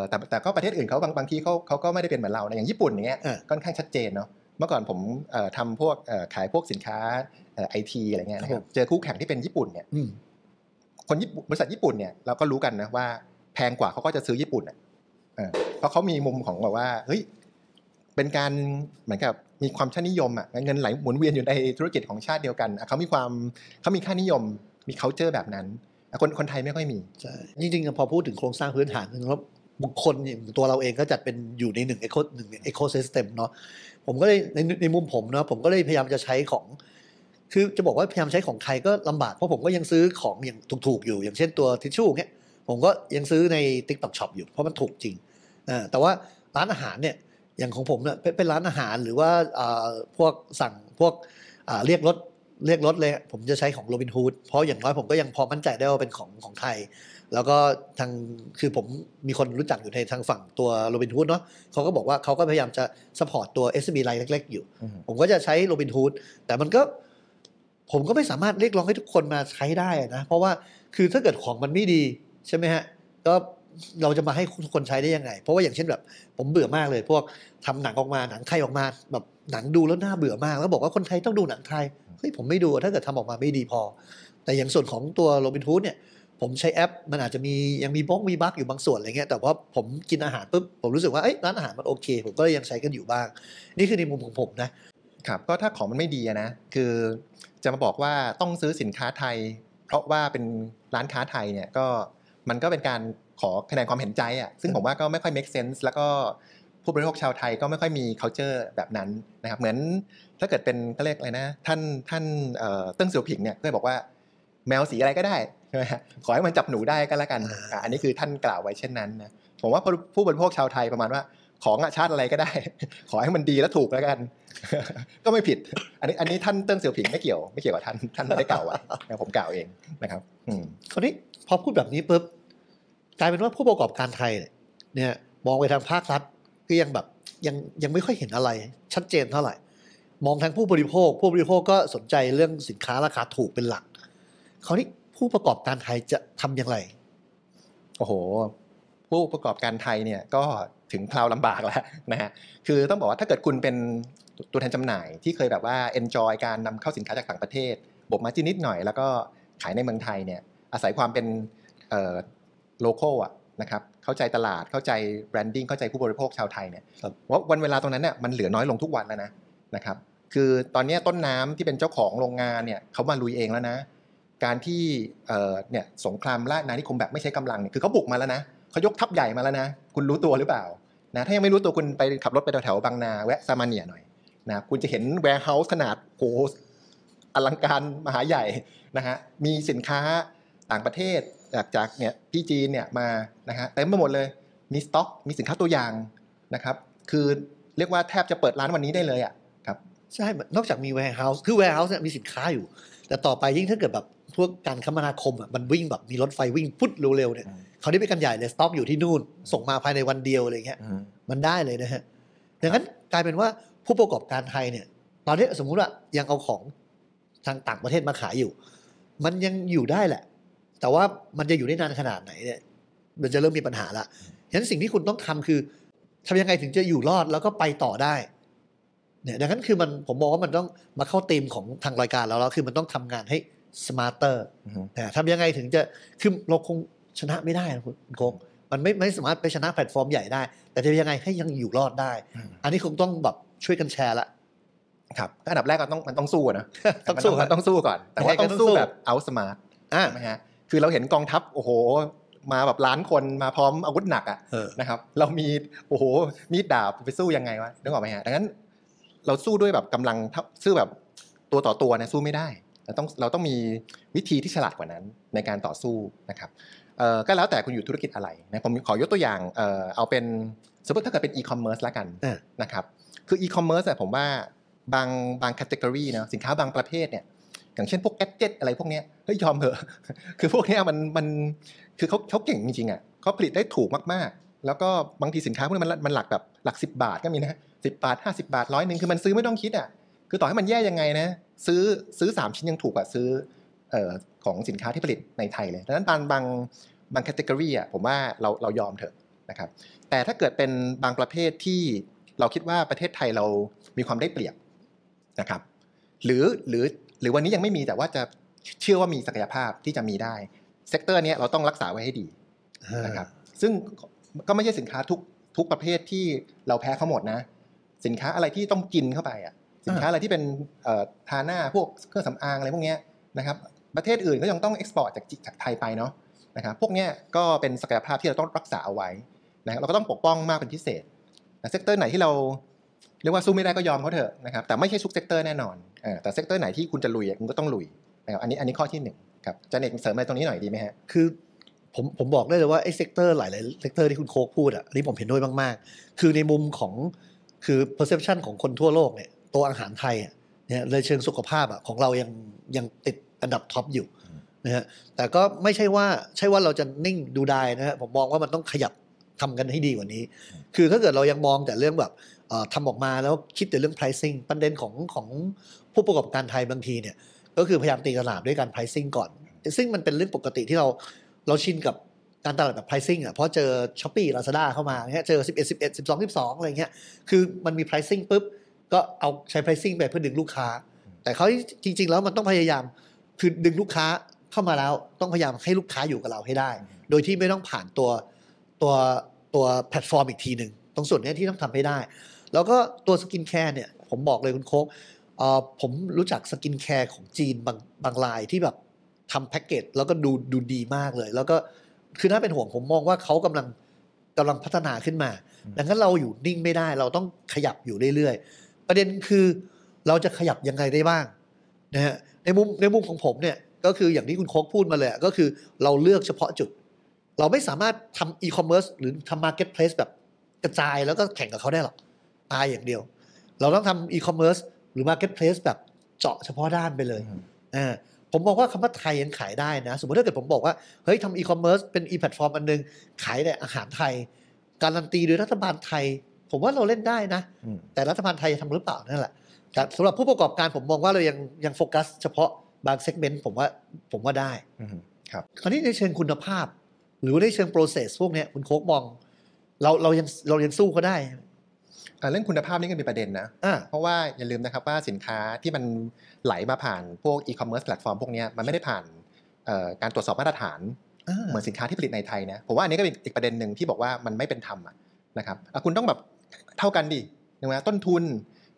แต่แต่ก็ประเทศอื่นเขาบางบางทีเขาเขาก็ไม่ได้เป็นเหมือนเรานะอย่างญี่ปุ่นอย่างเงี้ยค่อนข้างชัดเจนเนาะเมื่อก่อนผมทำพวกขายพวกสินค้าไอทีอะไรเงี้ยนะครับเจอคู่แข่งที่เป็นญี่ปุ่นเนี่ยคนญี่ปุ่นบริษัทญี่ปุ่นเนี่ยเราก็รู้กันนะว่าแพงกว่าเขาก็จะซื้อญี่ปุ่นอ่ะเพราะเขามีมุมของแบบว่าเฮ้ยเป็นการเหมือนกับมีความชาตินิยมอ่ะเงินไหลหมุนเวียนอยู่ในธุรกิจของชาติเดียวกันเขามีความเขามีค่านิยมมี culture แบบนั้น คนคนไทยไม่ค่อยมีใช่จริงๆพอพูดถึงโครงสร้างพื้นฐานนะครับบุคคลอย่างตัวเราเองก็จัดเป็นอยู่ในหนึ่งเอโคหนึ่งเอโคซิสเต็มเนาะผมก็เลยในในมุมผมเนาะผมก็เลยพยายามจะใช้ของคือจะบอกว่าพยายามใช้ของใครก็ลำบากเพราะผมก็ยังซื้อของอย่างถูกๆอยู่อย่างเช่นตัวทิชชู่เงี้ยผมก็ยังซื้อใน TikTok Shop อยู่เพราะมันถูกจริงอ่าแต่ว่าร้านอาหารเนี่ยอย่างของผมเนี่ยเป็นร้านอาหารหรือว่าอ่าพวกสั่งพวกอ่าเรียกรถเรียกรถเลยผมจะใช้ของโรบินฮูดเพราะอย่างน้อยผมก็ยังพอมั่นใจได้ว่าเป็นของของไทยแล้วก็ทางคือผมมีคนรู้จักอยู่ในทางฝั่งตัวโรบินฮูดเนาะเขาก็บอกว่าเขาก็พยายามจะซัพพอร์ตตัว เอส เอ็ม อี ไลน์เล็กๆอยู่ผมก็จะใช้โรบินฮูดแต่มันก็ผมก็ไม่สามารถเรียกร้องให้ทุกคนมาใช้ได้นะเพราะว่าคือถ้าเกิดของมันไม่ดีใช่ไหมฮะก็เราจะมาให้ทุกคนใช้ได้ยังไงเพราะว่าอย่างเช่นแบบผมเบื่อมากเลยพวกทำหนังออกมาหนังไทยออกมาแบบหนังดูแล้วน่าเบื่อมากแล้วบอกว่าคนไทยต้องดูหนังไทยเฮ้ยผมไม่ดูถ้าเกิดทำออกมาไม่ดีพอแต่อย่างส่วนของตัวโรบินฮูดเนี่ยผมใช้แอปมันอาจจะมียังมีบล็อกมีบั๊กอยู่บางส่วนอะไรเงี้ยแต่ว่าผมกินอาหารปุ๊บผมรู้สึกว่าเอ้ยร้านอาหารมันโอเคผมก็ยังใช้กันอยู่บ้างนี่คือในมุมของผมนะครับก็ถ้าของมันไม่ดีนะคือจะมาบอกว่าต้องซื้อสินค้าไทยเพราะว่าเป็นร้านค้าไทยเนี่ยก็มันก็เป็นการขอคะแนนความเห็นใจอ่ะซึ่งผมว่าก็ไม่ค่อย make sense แล้วก็ผู้บริโภคชาวไทยก็ไม่ค่อยมี culture แบบนั้นนะครับเหมือนถ้าเกิดเป็นเขาเรียกอะไรนะท่านท่านเติ้งเสี่ยวผิงเนี่ยเคยบอกว่าแมวสีอะไรก็ได้ใช่ไหมขอให้มันจับหนูได้ก็แล้วกันอันนี้คือท่านกล่าวไว้เช่นนั้นนะผมว่าผู้บริโภคชาวไทยประมาณว่าของชาติอะไรก็ได้ขอให้มันดีและถูกแล้วกันก็ไม่ผิดอันนี้อันนี้ท่านเติ้งเสี่ยวผิงไม่เกี่ยวไม่เกี่ยวกับท่านท่านไม่ได้กล่าวไว้ผมกล่าวเองนะครับคราวนี้พอพูดแบบนี้ปุ๊บกลายเป็นว่าผู้ประกอบการไทยเนี่ยมองไปทางภาครัฐก็ยังแบบยังยังไม่ค่อยเห็นอะไรชัดเจนเท่าไหร่มองทางผู้บริโภคผู้บริโภคก็สนใจเรื่องสินค้าราคาถูกเป็นหลักคราวนี้ผู้ประกอบการไทยจะทำอย่างไรโอ้โหผู้ประกอบการไทยเนี่ยก็ถึงคราวลำบากแล้วนะฮะคือต้องบอกว่าถ้าเกิดคุณเป็นตัวแทนจำหน่ายที่เคยแบบว่า enjoy การนำเข้าสินค้าจากต่างประเทศบวกมาจิ้นนิดหน่อยแล้วก็ขายในเมืองไทยเนี่ยอาศัยความเป็นโลโก้อะนะครับเข้าใจตลาดเข้าใจแบรนดิ้งเข้าใจผู้บริโภคชาวไทยเนี่ยว่าวันเวลาตรงนั้นเนี่ยมันเหลือน้อยลงทุกวันแล้วนะนะครับคือตอนนี้ต้นน้ำที่เป็นเจ้าของโรงงานเนี่ยเขามาลุยเองแล้วนะการที่เนี่ยสงครามล่าอาณานิคมแบบไม่ใช้กำลังเนี่ยคือเขาบุกมาแล้วนะเขายกทัพใหญ่มาแล้วนะคุณรู้ตัวหรือเปล่านะถ้ายังไม่รู้ตัวคุณไปขับรถไปแถวบางนาแวะซามาเนียหน่อยนะคุณจะเห็นแวร์เฮาส์ขนาดโหอลังการมหาใหญ่นะฮะมีสินค้าต่างประเทศจากจากเนี่ยที่จีนเนี่ยมานะฮะเต็มไปหมดเลยมีสต็อกมีสินค้าตัวอย่างนะครับคือเรียกว่าแทบจะเปิดร้านวันนี้ได้เลยอ่ะครับใช่นอกจากมีแวร์เฮาส์คือแวร์เฮาส์เนี่ยมีสินค้าอยู่แต่ต่อไปยิ่งถ้าเกิดแบบพวกการคมนาคมอ่ะมันวิ่งแบบมีรถไฟวิ่งพุทธเร็วๆเนี่ยเขาได้ไปกันใหญ่เลยสต็อกอยู่ที่นู่นส่งมาภายในวันเดียวอะไรเงี้ยมันได้เลยนะฮะดังนั้นกลายเป็นว่าผู้ประกอบการไทยเนี่ยตอนนี้สมมุติว่ายังเอาของทางต่างประเทศมาขายอยู่มันยังอยู่ได้แหละแต่ว่ามันจะอยู่ได้นานขนาดไหนเนี่ยมันจะเริ่มมีปัญหาละฉะนั้นสิ่งที่คุณต้องทำคือทำยังไงถึงจะอยู่รอดแล้วก็ไปต่อได้เนี่ยดังนั้นคือมันผมบอกว่ามันต้องมาเข้าธีมของทางรายการแล้วแล้วคือมันต้องทำงานให้สมาร์ตเตอร์นะทำยังไงถึงจะคือเราคงชนะไม่ได้นะคุณคงมันไม่ไม่สามารถไปชนะแพลตฟอร์มใหญ่ได้แต่จะยังไงให้ยังอยู่รอดได้อันนี้คงต้องแบบช่วยกันแชร์ละครับอันดับแรกก็ต้องมันต้องสู้นะต้องสู้ต้องสู้ก่อนแต่ว่าต้องสู้แบบเอาสมาร์ตใช่ไหมฮะคือเราเห็นกองทัพโอ้โหมาแบบล้านคนมาพร้อมอาวุธหนักอะนะครับเรามีโอ้โหมีดดาบไปสู้ยังไงวะนึกออกไหมฮะดังนั้นเราสู้ด้วยแบบกำลังสู้แบบตัวต่อตัวนะสู้ไม่ได้เราต้องเราต้องมีวิธีที่ฉลาดกว่านั้นในการต่อสู้นะครับก็แล้วแต่คุณอยู่ธุรกิจอะไรนะผมขอยกตัวอย่างเอาเป็นสมมติถ้าเกิดเป็นอีคอมเมิร์ซละกันนะครับคืออีคอมเมิร์ซอะผมว่าบางบางแคตตากรีนะสินค้าบางประเภทเนี่ยอย่างเช่นพวกแกดเจ็ตอะไรพวกนี้เฮ้ยยอมเถอะคือพวกนี้มันมันคือเขาเขาเก่งจริงๆอ่ะเขาผลิตได้ถูกมากๆแล้วก็บางทีสินค้าพวกนี้มันมันหลักแบบหลักสิบบาทก็มีนะสิบบาทห้าสิบบาทร้อยหนึ่งคือมันซื้อไม่ต้องคิดอ่ะคือต่อให้มันแย่ยังไงนะซื้อซื้อสามชิ้นยังถูกกว่าซื้อเอ่อของสินค้าที่ผลิตในไทยเลยดังนั้นบางบางบางแคตตากรีอ่ะผมว่าเราเรายอมเถอะนะครับแต่ถ้าเกิดเป็นบางประเภทที่เราคิดว่าประเทศไทยเรามีความได้เปรียบนะครับหรือหรือหรือวันนี้ยังไม่มีแต่ว่าจะเชื่อว่ามีศักยภาพที่จะมีได้เซกเตอร์นี้เราต้องรักษาไว้ให้ดีนะครับซึ่งก็ไม่ใช่สินค้าทุกทุกประเภทที่เราแพ้เขาหมดนะสินค้าอะไรที่ต้องกินเข้าไปอ่ะสินค้าอะไรที่เป็นทาหน้าพวกเครื่องสำอางอะไรพวกนี้นะครับ ประเทศอื่นก็ยังต้องเอ็กซ์พอร์ตจากจากไทยไปเนาะนะครับพวกนี้ก็เป็นศักยภาพที่เราต้องรักษาเอาไว้นะเราก็ต้องปกป้องมากเป็นพิเศษนะเซกเตอร์ไหนที่เราเรียกว่าสู้ไม่ได้ก็ยอมเขาเถอะนะครับแต่ไม่ใช่ทุกเซกเตอร์แน่นอนแต่เซกเตอร์ไหนที่คุณจะลุยคุณก็ต้องลุยนะครับอันนี้อันนี้ข้อที่หนึ่งครับจะเน็ตเสริมอะไรตรงนี้หน่อยดีไหมฮะคือผมผมบอกได้เลยว่าไอ้เซกเตอร์หลายๆเซกเตอร์ที่คุณโคกพูดอ่ะอันนี้ผมเห็นด้วยมากๆคือในมุมของคือ perception ของคนทั่วโลกเนี่ยตัวอาหารไทยเนี่ยเลยเชิงสุขภาพอ่ะของเรายังยังติดอันดับท็อปอยู่นะฮะแต่ก็ไม่ใช่ว่าใช่ว่าเราจะนิ่งดูได้นะฮะผมมองว่ามันต้องขยับทำกันให้ดีกว่านี้คือถ้าเกิดเรายังมองแต่เรื่องแบบทำออกมาแล้วคิดแต่เรื่อง pricing ประเด็นของของผู้ประกอบการไทยบางทีเนี่ยก็คือพยายามตีตลาดด้วยการ pricing ก่อนซึ่งมันเป็นเรื่องปกติที่เราเราชินกับการตลาดแบบ pricing อ่ะเพราะเจอ Shopee Lazada เข้ามาเงี้ยเจอสิบเอ็ด สิบเอ็ด สิบสอง สิบสองอะไรเงี้ยคือมันมี pricing ปุ๊บก็เอาใช้ pricing ไปเพื่อดึงลูกค้าแต่เขาจริงๆแล้วมันต้องพยายามคือดึงลูกค้าเข้ามาแล้วต้องพยายามให้ลูกค้าอยู่กับเราให้ได้โดยที่ไม่ต้องผ่านตัวตัวตัวแพลตฟอร์มอีกทีหนึ่งตรงส่วนนี้ที่ต้องทำให้ได้แล้วก็ตัวสกินแคร์เนี่ยผมบอกเลยคุณโค้กผมรู้จักสกินแคร์ของจีนบางบางรายที่แบบทำแพ็กเกจแล้วก็ดูดูดีมากเลยแล้วก็คือน่าเป็นห่วงผมมองว่าเขากำลังกำลังพัฒนาขึ้นมาดังนั้นเราอยู่นิ่งไม่ได้เราต้องขยับอยู่เรื่อยๆประเด็นคือเราจะขยับยังไงได้บ้างนะฮะในมุมในมุมของผมเนี่ยก็คืออย่างที่คุณโค้กพูดมาเลยก็คือเราเลือกเฉพาะจุดเราไม่สามารถทำอีคอมเมิร์ซหรือทำมาร์เก็ตเพลสแบบกระจายแล้วก็แข่งกับเขาได้หรอกตายอย่างเดียวเราต้องทำอีคอมเมิร์ซหรือมาร์เก็ตเพลสแบบเจาะเฉพาะด้านไปเลยอ่าผมบอกว่าคำว่าไทยยังขายได้นะสมมติถ้าเกิดผมบอกว่าเฮ้ยทำอีคอมเมิร์ซเป็นอีแพลตฟอร์มอันนึงขายแต่อาหารไทยการันตีโดยรัฐบาลไทยผมว่าเราเล่นได้นะแต่รัฐบาลไทยจะทำหรือเปล่านั่นแหละสำหรับผู้ประกอบการผมมองว่าเรายังยังโฟกัสเฉพาะบางเซกเมนต์ผมว่าผมว่าได้ครับคราวนี้ในเชิงคุณภาพหรือในเชิง process พวกนี้คุณโค้กมองเราเรายังเรายังสู้เขาได้เรื่องคุณภาพนี่ก็มีประเด็นนะเพราะว่าอย่าลืมนะครับว่าสินค้าที่มันไหลมาผ่านพวก e-commerce platform พวกนี้มันไม่ได้ผ่านการตรวจสอบมาตรฐานเหมือนสินค้าที่ผลิตในไทยนะผมว่าอันนี้ก็เป็นอีกประเด็นหนึ่งที่บอกว่ามันไม่เป็นธรรมนะครับคุณต้องแบบเท่ากันดินะต้นทุน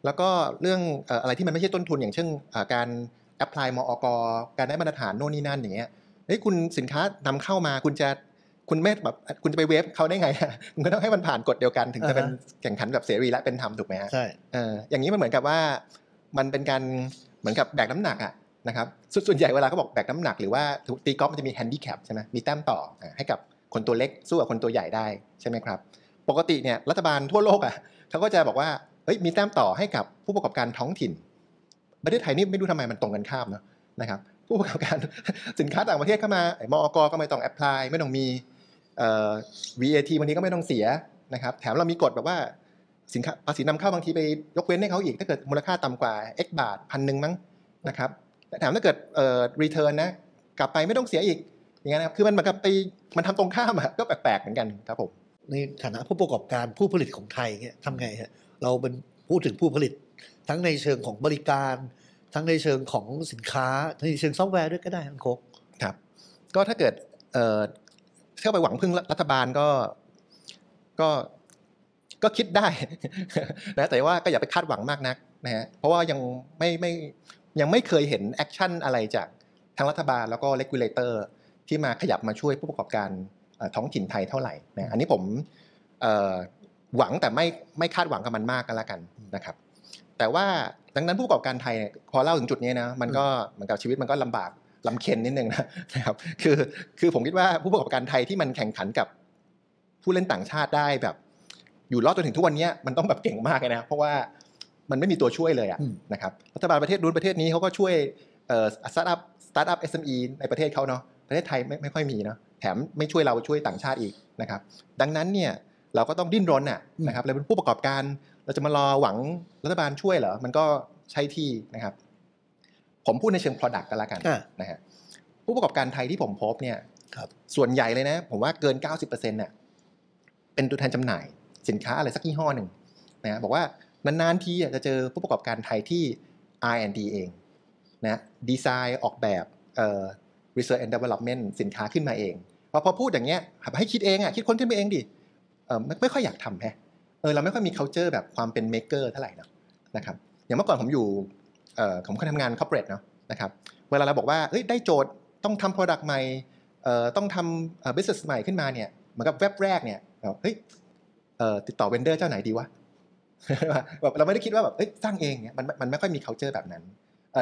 แล้วก็เรื่องอะไรที่มันไม่ใช่ต้นทุนอย่างเช่นการแอพพลายมอกการได้มาตรฐานโน่นนี่นั่นอย่างเงี้ยเฮ้ยคุณสินค้านำเข้ามาคุณจะคุณไม่แบบคุณจะไปเวฟเขาได้ไงคุณก็ต้องให้มันผ่านกฎเดียวกันถึงจะเป็นแข่งขันแบบเสรีและเป็นธรรมถูกไหมฮะใช่อย่างนี้มันเหมือนกับว่ามันเป็นการเหมือนกับแบกน้ำหนักอะนะครับส่วนใหญ่เวลาเขาบอกแบกน้ำหนักหรือว่าตีกอล์ฟมันจะมีแฮนดี้แคปใช่ไหมมีแต้มต่อให้กับคนตัวเล็กสู้กับคนตัวใหญ่ได้ใช่ไหมครับปกติเนี่ยรัฐบาลทั่วโลกอะเขาก็จะบอกว่าเฮ้ยมีแต้มต่อให้กับผู้ประกอบการท้องถิ่นประเทศไทยนี่ไม่รู้ทำไมมันตรงกันข้ามเนาะนะครับผู้ประกอบการสินค้าต่างประเทศเข้ามาไอ้มอกก็ไม่ต้องแอพพลายไม่ต้องมีวี เอ ที บางทีก็ไม่ต้องเสียนะครับแถมเรามีกฎแบบว่าสินค้าภาษีนำเข้าบางทีไปยกเว้นให้เขาอีกถ้าเกิดมูลค่าต่ำกว่า x บาทพันหนึ่งมั้งนะครับแถมถ้าเกิดรีเทิร์นนะกลับไปไม่ต้องเสียอีกอย่างเงี้ยนะครับคือมันเหมือนกับไปมันทำตรงข้ามก็แปลกๆเหมือนกันครับผมในฐานะผู้ประกอบการผู้ผลิตของไทยเนี่ยทำไงฮะเราเป็นพูดถึงผู้ผลิตทั้งในเชิงของบริการทั้งในเชิงของสินค้าทั้งในเชิงซอฟต์แวร์ด้วยก็ได้คุณโค้กครับก็ถ้าเกิดเข้าไปหวังพึ่งรัฐบาลก็ก็ก็คิดได้นะแต่ว่าก็อย่าไปคาดหวังมากนักนะฮะเพราะว่ายังไม่ไม่ยังไม่เคยเห็นแอคชั่นอะไรจากทางรัฐบาลแล้วก็เลกูเลเตอร์ที่มาขยับมาช่วยผู้ประกอบการท้องถิ่นไทยเท่าไหร่นะอันนี้ผมหวังแต่ไม่ไม่คาดหวังกับมันมากก็แล้วกันนะครับแต่ว่าดังนั้นผู้ประกอบการไทยเนี่ยพอเล่าถึงจุดนี้นะมันก็เหมือนกับชีวิตมันก็ลำบากลำเค็นนิดนึงนะครับคือคือผมคิดว่าผู้ประกอบการไทยที่มันแข่งขันกับผู้เล่นต่างชาติได้แบบอยู่รอดจนถึงทุกวันนี้มันต้องแบบเก่งมากเลยนะเพราะว่ามันไม่มีตัวช่วยเลยนะครับรัฐบาลประเทศนู้นประเทศนี้เขาก็ช่วยสตาร์ทอัพสตาร์ทอัพเอสเอ็มอีในประเทศเขาเนาะประเทศไทยไม่ไม่ค่อยมีเนาะแถมไม่ช่วยเราช่วยต่างชาติอีกนะครับดังนั้นเนี่ยเราก็ต้องดิ้นรนอ่ะนะครับเราเป็นผู้ประกอบการเราจะมารอหวังรัฐบาลช่วยเหรอมันก็ใช่ที่นะครับผมพูดในเชิง product กันละกันนะฮะผู้ประกอบการไทยที่ผมพบเนี่ยส่วนใหญ่เลยนะผมว่าเกิน เก้าสิบเปอร์เซ็นต์ เนี่ยเป็นตัวแทนจำหน่ายสินค้าอะไรสักยี่ห้อหนึ่งนะบอกว่านานๆทีจะเจอผู้ประกอบการไทยที่ อาร์ แอนด์ ดี เองนะดีไซน์ออกแบบเอ่อ research and development สินค้าขึ้นมาเองพอพอพูดอย่างเงี้ยให้คิดเองอ่ะคิดค้นขึ้นมาเองดิเออไม่ค่อยอยากทำแฮะเออเราไม่ค่อยมี culture แบบความเป็น maker เท่าไหร่นะนะครับอย่างเมื่อก่อนผมอยู่ผมเคยทำงาน corporate เนาะนะครับ เวลาเราบอกว่าได้โจทย์ต้องทำ product ใหม่ต้องทำ business ใหม่ขึ้นมาเนี่ยเหมือนกับแวบแรกเนี่ยเฮ้ยติดต่อเวนเดอร์เจ้าไหนดีวะแบบเราไม่ได้คิดว่าแบบสร้างเองเนี่ยมันมันไม่ค่อยมี culture แบบนั้น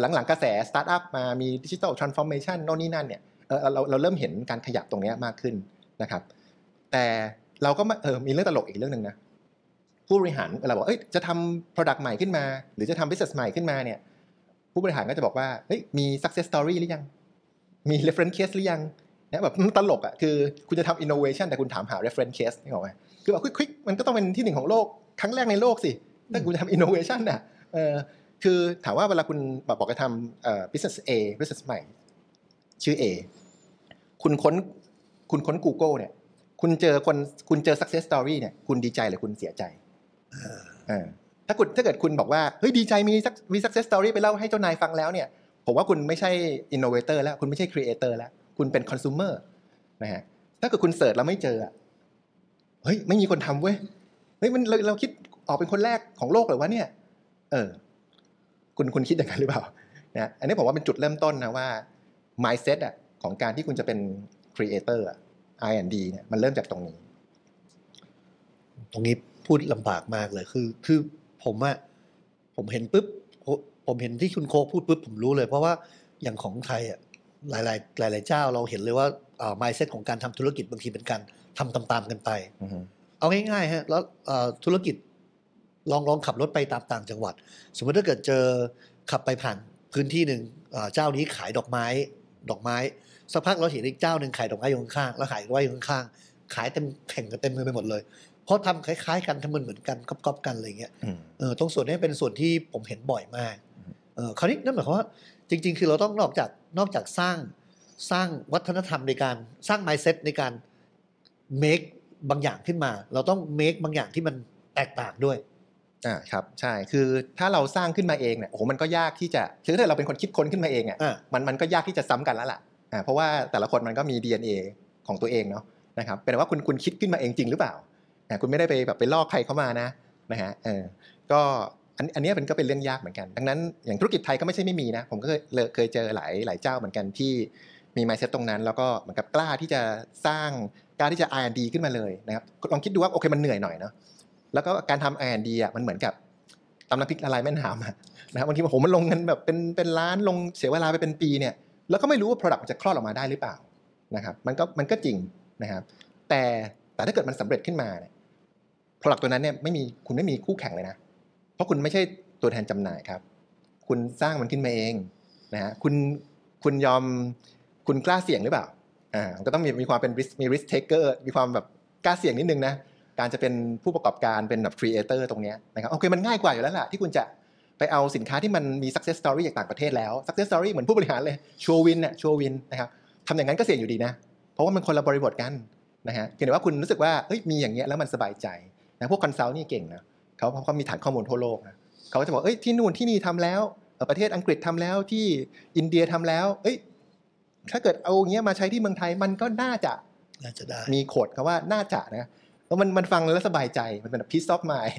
หลังๆกระแส startup มามี digital transformation โน่นนี่นั่นเนี่ยเราเราเริ่มเห็นการขยับตรงนี้มากขึ้นนะครับแต่เราก็มีเรื่องตลกอีกเรื่องนึงนะผู้บริหารเราบอกเอ้ยจะทำ product ใหม่ขึ้นมาหรือจะทำ business ใหม่ขึ้นมาเนี่ยผู้บริหารก็จะบอกว่าเฮ้ยมี success story หรือยังมี reference case หรือยังนะแบบตลกอ่ะคือคุณจะทำ innovation แต่คุณถามหา reference case นี่หรอไหมคือแบบควิกๆมันก็ต้องเป็นที่หนึ่งของโลกครั้งแรกในโลกสิถ้าคุณจะทำ innovation อ่ะเออคือถามว่าเวลาคุณบอกจะทำ business A business ใหม่ชื่อ A คุณค้นคุณค้น Google เนี่ยคุณเจอคนคุณเจอ success story เนี่ยคุณดีใจหรือคุณเสียใจถ้าคุณถ้าเกิดคุณบอกว่าเฮ้ยดีใจมีมี success story ไปเล่าให้เจ้านายฟังแล้วเนี่ยผมว่าคุณไม่ใช่ innovator แล้วคุณไม่ใช่ creator แล้วคุณเป็น consumer นะฮะถ้าเกิดคุณเสิร์ชแล้วไม่เจอเฮ้ยไม่มีคนทำเว้ยเฮ้ยมันเราเราคิดออกเป็นคนแรกของโลกหรือวะเนี่ยเออคุณคุณคิดอย่างนั้นหรือเปล่านะอันนี้ผมว่าเป็นจุดเริ่มต้นนะว่า mindset อ่ะของการที่คุณจะเป็น creator อ่ะ อาร์ แอนด์ ดี เนี่ยมันเริ่มจากตรงนี้ตรงนี้พูดลำบากมากเลยคือคือผมอะผมเห็นปุ๊บผมเห็นที่คุณโคพูดปุ๊บผมรู้เลยเพราะว่าอย่างของไทยอะหลายๆหลายๆเจ้าเราเห็นเลยว่าอ่า mindset ของการทำธุรกิจบางทีเป็นการทำตามๆกันไปเอาง่ายๆฮะแล้วธุรกิจลองลองขับรถไปตามต่างจังหวัดสมมติถ้าเกิดเจอขับไปผ่านพื้นที่หนึ่งเจ้านี้ขายดอกไม้ดอกไม้สักพักเราเห็นอีกเจ้าหนึ่งขายดอกไม้อยู่ข้างๆแล้วขายไว้อยู่ข้างๆขายเต็มแผงกันเต็มมือไปหมดเลยเพราะทำคล้ายๆกันทำเหมือนๆกันก๊อบๆกันอะไรเงี้ยเออตรงส่วนนี้เป็นส่วนที่ผมเห็นบ่อยมากเออคราวนี้นั่นหมายความว่าจริงๆคือเราต้องนอกจากนอกจากสร้างสร้างวัฒนธรรมในการสร้าง mindset ในการ make บางอย่างขึ้นมาเราต้อง make บางอย่างที่มันแตกต่างด้วยอ่าครับใช่คือถ้าเราสร้างขึ้นมาเองเนี่ยโอ้โหมันก็ยากที่จะคือถ้าเราเป็นคนคิดค้นขึ้นมาเองอ่ะมันมันก็ยากที่จะซ้ำกันแล้วล่ะอ่าเพราะว่าแต่ละคนมันก็มี ดี เอ็น เอ ของตัวเองเนาะนะครับเป็นว่าคุณคุณคิดขึ้นมาเองจริงหรือเปล่าอ่าคุณไม่ได้ไปแบบไปลอกใครเข้ามานะนะฮะเออก็อันอันนี้มันก็เป็นเรื่องยากเหมือนกันดังนั้นอย่างธุรกิจไทยก็ไม่ใช่ไม่มีนะผมก็เคยเคยเจอหลายหลายเจ้าเหมือนกันที่มี mindset ตรงนั้นแล้วก็เหมือนกับกล้าที่จะสร้างกล้าที่จะ อาร์ แอนด์ ดี ขึ้นมาเลยนะครับลองคิดดูว่าโอเคมันเหนื่อยหน่อยเนาะแล้วก็การทำ อาร์ แอนด์ ดี อ่ะมันเหมือนกับตำน้ำพริกละลายแม่น้ำอ่ะนะครับบางทีผมมันลงเงินแบบเป็นเป็นล้านลงเสียเวลาไปเป็นปีเนี่ยแล้วก็ไม่รู้ว่า product มันจะคลอดออกมาได้หรือเปล่านะครับมันก็มันก็จริงนะครับแต่แต่ถ้าเกิดมันสำเร็จขึ้นมาเนี่ย product ตัวนั้นเนี่ยไม่มีคุณไม่มีคู่แข่งเลยนะเพราะคุณไม่ใช่ตัวแทนจำหน่ายครับคุณสร้างมันขึ้นมาเองนะฮะคุณคุณยอมคุณกล้าเสี่ยงหรือเปล่าอ่าก็ต้องมีมีความเป็น risk มี risk taker มีความแบบกล้าเสี่ยงนิดนึงนะการจะเป็นผู้ประกอบการเป็นแบบ creator ตรงนี้นะครับโอเคมันง่ายกว่าอยู่แล้วล่ะที่คุณจะไปเอาสินค้าที่มันมี success story จากต่างประเทศแล้ว success story เหมือนผู้บริหารเลยโชว์วินน่ะโชว์วินนะครับทำอย่างนั้นก็เสี่ยงอยู่ดีนะเพราะว่ามันคนละบริบทกันนะฮะเพียงแต่ว่าคุณรู้สึกว่าเอ้ยมีอย่างเงี้ยแล้วมันสบายใจนะพวก consult นี่เก่งนะเขาเขามีฐานข้อมูลทั่วโลกนะเขาจะบอกเอ้ยที่นู่นที่นี่ทำแล้วประเทศอังกฤษทำแล้วที่อินเดียทำแล้วเอ้ยถ้าเกิดเอาอย่างเงี้ยมาใช้ที่เมืองไทยมันก็น่าจะน่าจะได้มีโคดเขาว่าน่าจะนะแล้วมันมันฟังแล้วสบายใจมันเป็น peace of mind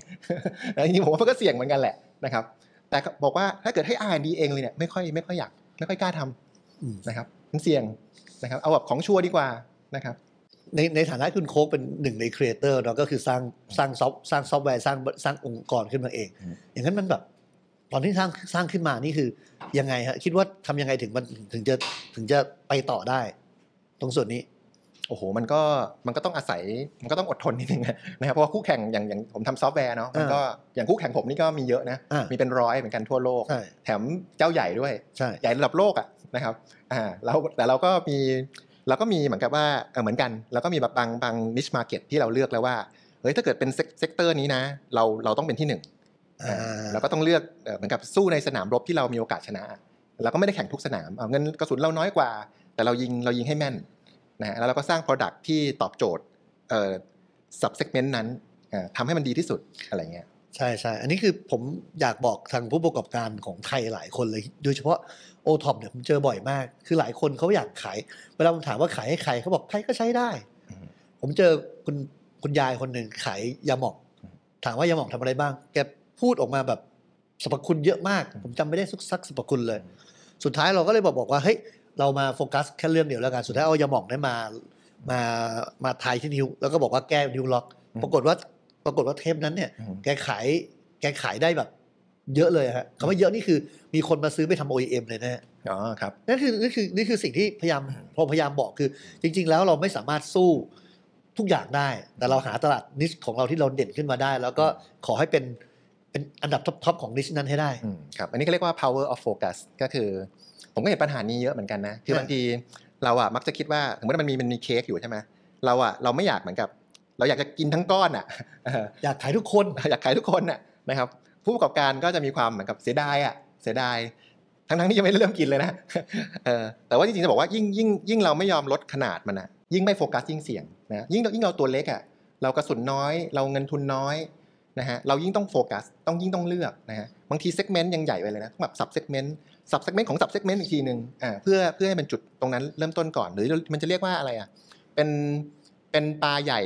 นะจริงๆผมว่ามันก็เสี่ยงเหมือนกันแหละนะครับแต่บอกว่าถ้าเกิดให้ อาร์ แอนด์ ดี เองเลยเนี่ยไม่ค่อยไม่ค่อยอยากไม่ค่อยกล้าทำนะครับมันเสี่ยงนะครับเอาแบบของชัวร์ดีกว่านะครับในในฐานะคุณโค้กเป็นหนึ่งในครีเอเตอร์เนาะก็คือสร้างสร้างซอฟสร้างซอฟต์แวร์สร้างสร้างองค์กรขึ้นมาเองอย่างนั้นมันแบบตอนที่สร้างสร้างขึ้นมานี่คือยังไงฮะคิดว่าทำยังไงถึงมันถึงจะถึงจะไปต่อได้ตรงส่วนนี้โอ้โหมันก็มันก็ต้องอาศัยมันก็ต้องอดทนนิดนึงนะครับเพราะว่าคู่แข่งอย่างอย่างผมทำซอฟต์แวร์เนาะมันก็อย่างคู่แข่งผมนี่ก็มีเยอะนะมีเป็นร้อยเหมือนกันทั่วโลกแถมเจ้าใหญ่ด้วยใหญ่ระดับโลกอ่ะนะครับอ่าเราแต่เราก็มีเราก็มีเหมือนกับว่าเหมือนกันเราก็มีแบบบางบาง niche market ที่เราเลือกแล้วว่าเฮ้ยถ้าเกิดเป็นเซกเตอร์นี้นะเราเราต้องเป็นที่หนึ่งเราก็ต้องเลือกเหมือนกับสู้ในสนามรบที่เรามีโอกาสชนะเราก็ไม่ได้แข่งทุกสนามเอาเงินกระสุนเราน้อยกว่าแต่เรายิงเรายิงให้แม่นนะแล้วเราก็สร้าง product ที่ตอบโจทย์ sub segment นั้นทำให้มันดีที่สุดอะไรเงี้ยใช่ใช่อันนี้คือผมอยากบอกทางผู้ประกอบการของไทยหลายคนเลยโดยเฉพาะ โอ ท็อป เนี่ยผมเจอบ่อยมากคือหลายคนเขาอยากขายเวลาผมถามว่าขายให้ใครเขาบอกใครก็ใช้ได้ mm-hmm. ผมเจอคุณคุณยายคนหนึ่งขายยาหม่อง mm-hmm. ถามว่ายาหม่องทำอะไรบ้างแกพูดออกมาแบบสรรพคุณเยอะมาก mm-hmm. ผมจำไม่ได้สักสรรพคุณเลย mm-hmm. สุดท้ายเราก็เลยบอกบอกว่าเฮ้ยเรามาโฟกัสแค่เรื่องเดียวแล้วกันสุดท้ายเอายาหม่องได้มามามาทายที่นิ้วแล้วก็บอกว่าแก้นิ้วล็อกปรากฏว่าปรากฏว่าเทปนั้นเนี่ยแกขายแกขายได้แบบเยอะเลยฮะคำว่าเยอะนี่คือมีคนมาซื้อไปทำ โอ อี เอ็ม เลยนะฮะอ๋อครับนั่นคือนี่คือนี่คือสิ่งที่พยายามพอพยายามบอกคือจริงๆแล้วเราไม่สามารถสู้ทุกอย่างได้แต่เราหาตลาดนิชของเราที่เราเด่นขึ้นมาได้แล้วก็ขอให้เป็นเป็นอันดับท็อปๆของนิชนั้นให้ได้ครับอันนี้เขาเรียกว่า power of focus ก็คือผมก็เห็นปัญหานี้เยอะเหมือนกันนะคือบางทีเราอ่ะมักจะคิดว่าสมมติว่ามันมีมันมีเค้กอยู่ใช่ไหมเราอ่ะเราไม่อยากเหมือนกับเราอยากจะกินทั้งก้อนอ่ะอยากขายทุกคนอยากขายทุกคนอ่ะนะครับผู้ประกอบการก็จะมีความเหมือนกับเสียดายอ่ะเสียดายทั้งๆที่ยังไม่เริ่มกินเลยนะเออแต่ว่าจริงๆจะบอกว่ายิ่งยิ่งยิ่งเราไม่ยอมลดขนาดมันอ่ะยิ่งไม่โฟกัสยิ่งเสี่ยงนะยิ่งยิ่งเราตัวเล็กอ่ะเรากระสุนน้อยเราเงินทุนน้อยนะฮะเรายิ่งต้องโฟกัสต้องยิ่งต้องเลือกนะฮะบางทีเซกเมนต์ยังใหญ่ไปเลยนะแบบสับเซกเมนต์สับเซกเมนต์ของสับเซกเมนต์อีกทีนึงอ่าเพื่อเพื่อให้มันจุดตรงนั้นเริ่มต้นก่อนหรือมันจะเรียกว่าอะไรอ่ะเป็นเป็นปลาใหญ่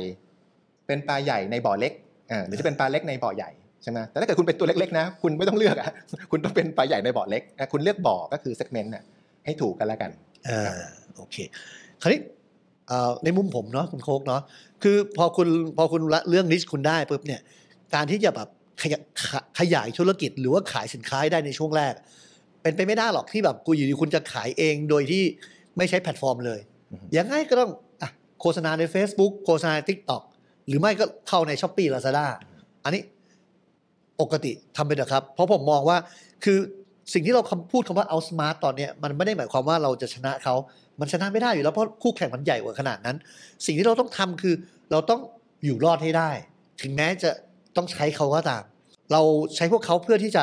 เป็นปลาใหญ่ในบ่อเล็กอ่าหรือจะเป็นปลาเล็กในบ่อใหญ่ใช่ไหมแต่ถ้าเกิดคุณเป็นตัวเล็กๆนะคุณไม่ต้องเลือกอ่ะคุณต้องเป็นปลาใหญ่ในบ่อเล็กคุณเลือกบ่อก็คือเซกเมนต์อ่ะให้ถูกกันแล้วกันอ่าโอเคคราวนี้ในมุมผมเนาะคุณโคกเนาะคือพอคุณพอคุณเรื่องนิชคุณได้ปุ๊บเนี่ยการที่จะแบบขยายธุรกิจหรือว่าขายสินค้าได้ในช่วงแรกเป็นไปไม่ได้หรอกที่แบบกูอยู่ดีคุณจะขายเองโดยที่ไม่ใช้แพลตฟอร์มเลยยังไงก็ต้องโฆษณาใน Facebook โฆษณาใน TikTok หรือไม่ก็เข้าใน Shopee Lazada อันนี้ปกติทำไปเถอะครับเพราะผมมองว่าคือสิ่งที่เราคำพูดคำว่าเอาสมาร์ตตอนนี้มันไม่ได้หมายความว่าเราจะชนะเขามันชนะไม่ได้อยู่แล้วเพราะคู่แข่งมันใหญ่กว่าขนาดนั้นสิ่งที่เราต้องทำคือเราต้องอยู่รอดให้ได้ถึงแม้จะต้องใช้เขาก็ตามเราใช้พวกเขาเพื่อที่จะ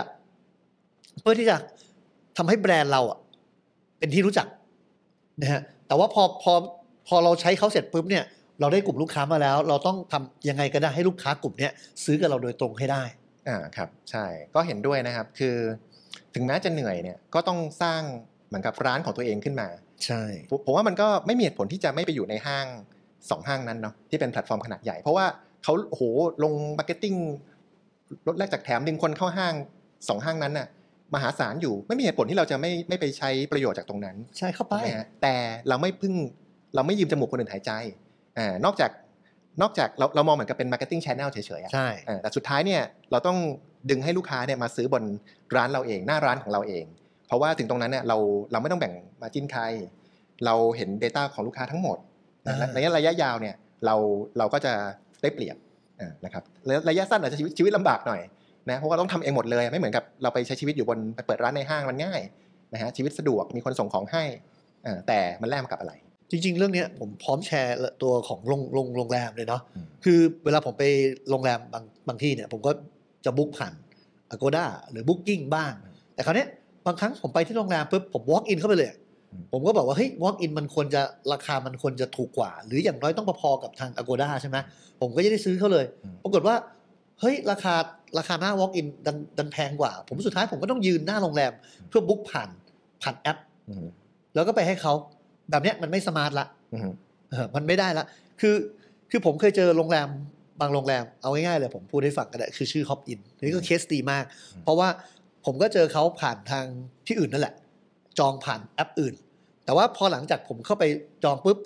เพื่อที่จะทำให้แบรนด์เราอ่ะเป็นที่รู้จักนะฮะแต่ว่าพอพอพอเราใช้เขาเสร็จปุ๊บเนี่ยเราได้กลุ่มลูกค้ามาแล้วเราต้องทำยังไงก็ได้ให้ลูกค้ากลุ่มเนี้ยซื้อกับเราโดยตรงให้ได้อ่าครับใช่ก็เห็นด้วยนะครับคือถึงแม้จะเหนื่อยเนี่ยก็ต้องสร้างเหมือนกับร้านของตัวเองขึ้นมาใช่ผมว่ามันก็ไม่มีเหตุผลที่จะไม่ไปอยู่ในห้างสองห้างนั้นเนาะที่เป็นแพลตฟอร์มขนาดใหญ่เพราะว่าเขาโอ้โหลงมาร์เก็ตติ้งลดแรกจากแถมดึงคนเข้าห้างสองห้างนั้นน่ะมหาศาลอยู่ไม่มีเหตุผลที่เราจะไม่ไม่ไปใช้ประโยชน์จากตรงนั้นใช่เข้าไปแต่เราไม่พึ่งเราไม่ยืมจมูกคนอื่นหายใจอ่านอกจากนอกจากเราเรามองเหมือนกับเป็นมาร์เก็ตติ้งแชนแนลเฉยๆใช่แต่สุดท้ายเนี่ยเราต้องดึงให้ลูกค้าเนี่ยมาซื้อบนร้านเราเองหน้าร้านของเราเองเพราะว่าถึงตรงนั้นเนี่ยเราเราไม่ต้องแบ่งมาจิ้นใครเราเห็น Data ของลูกค้าทั้งหมดในระยะยาวเนี่ยเราเราก็จะได้เปรียบนะครับระยะสั้นอาจจะชีวิตชีวิตลำบากหน่อยนะเพราะว่าต้องทำเองหมดเลยไม่เหมือนกับเราไปใช้ชีวิตอยู่บนเปิดร้านในห้างมันง่ายนะฮะชีวิตสะดวกมีคนส่งของให้แต่มันแลกมากับอะไรจริงๆเรื่องนี้ผมพร้อมแชร์ตัวของโรงโรงโรงแรมเลยเนาะคือเวลาผมไปโรงแรมบางบางที่เนี่ยผมก็จะบุ๊กผ่าน Agoda หรือ Booking บ้างแต่คราวนี้บางครั้งผมไปที่โรงแรมปุ๊บผม walk in เข้าไปเลยผมก็บอกว่าเฮ้ย walk in มันควรจะราคามันควรจะถูกกว่าหรืออย่างน้อยต้องพอๆกับทาง Agoda ใช่ไหมผมก็จะได้ซื้อเขาเลยปรากฏว่าเฮ้ยราคาราคาหน้า walk in ดันดันแพงกว่าผมสุดท้ายผมก็ต้องยืนหน้าโรงแรมเพื่อบุ๊กผ่านผ่านแอปแล้วก็ไปให้เขาแบบเนี้ยมันไม่สมาร์ทละมันไม่ได้ละคือคือผมเคยเจอโรงแรมบางโรงแรมเอาง่ายๆเลยผมพูดให้ฟังกันแหละคือชื่อ Hop In นี่ก็เคสดีมากเพราะว่าผมก็เจอเขาผ่านทางที่อื่นนั่นแหละจองผ่านแอปอื่นแต่ว่าพอหลังจากผมเข้าไปจองปุ๊บ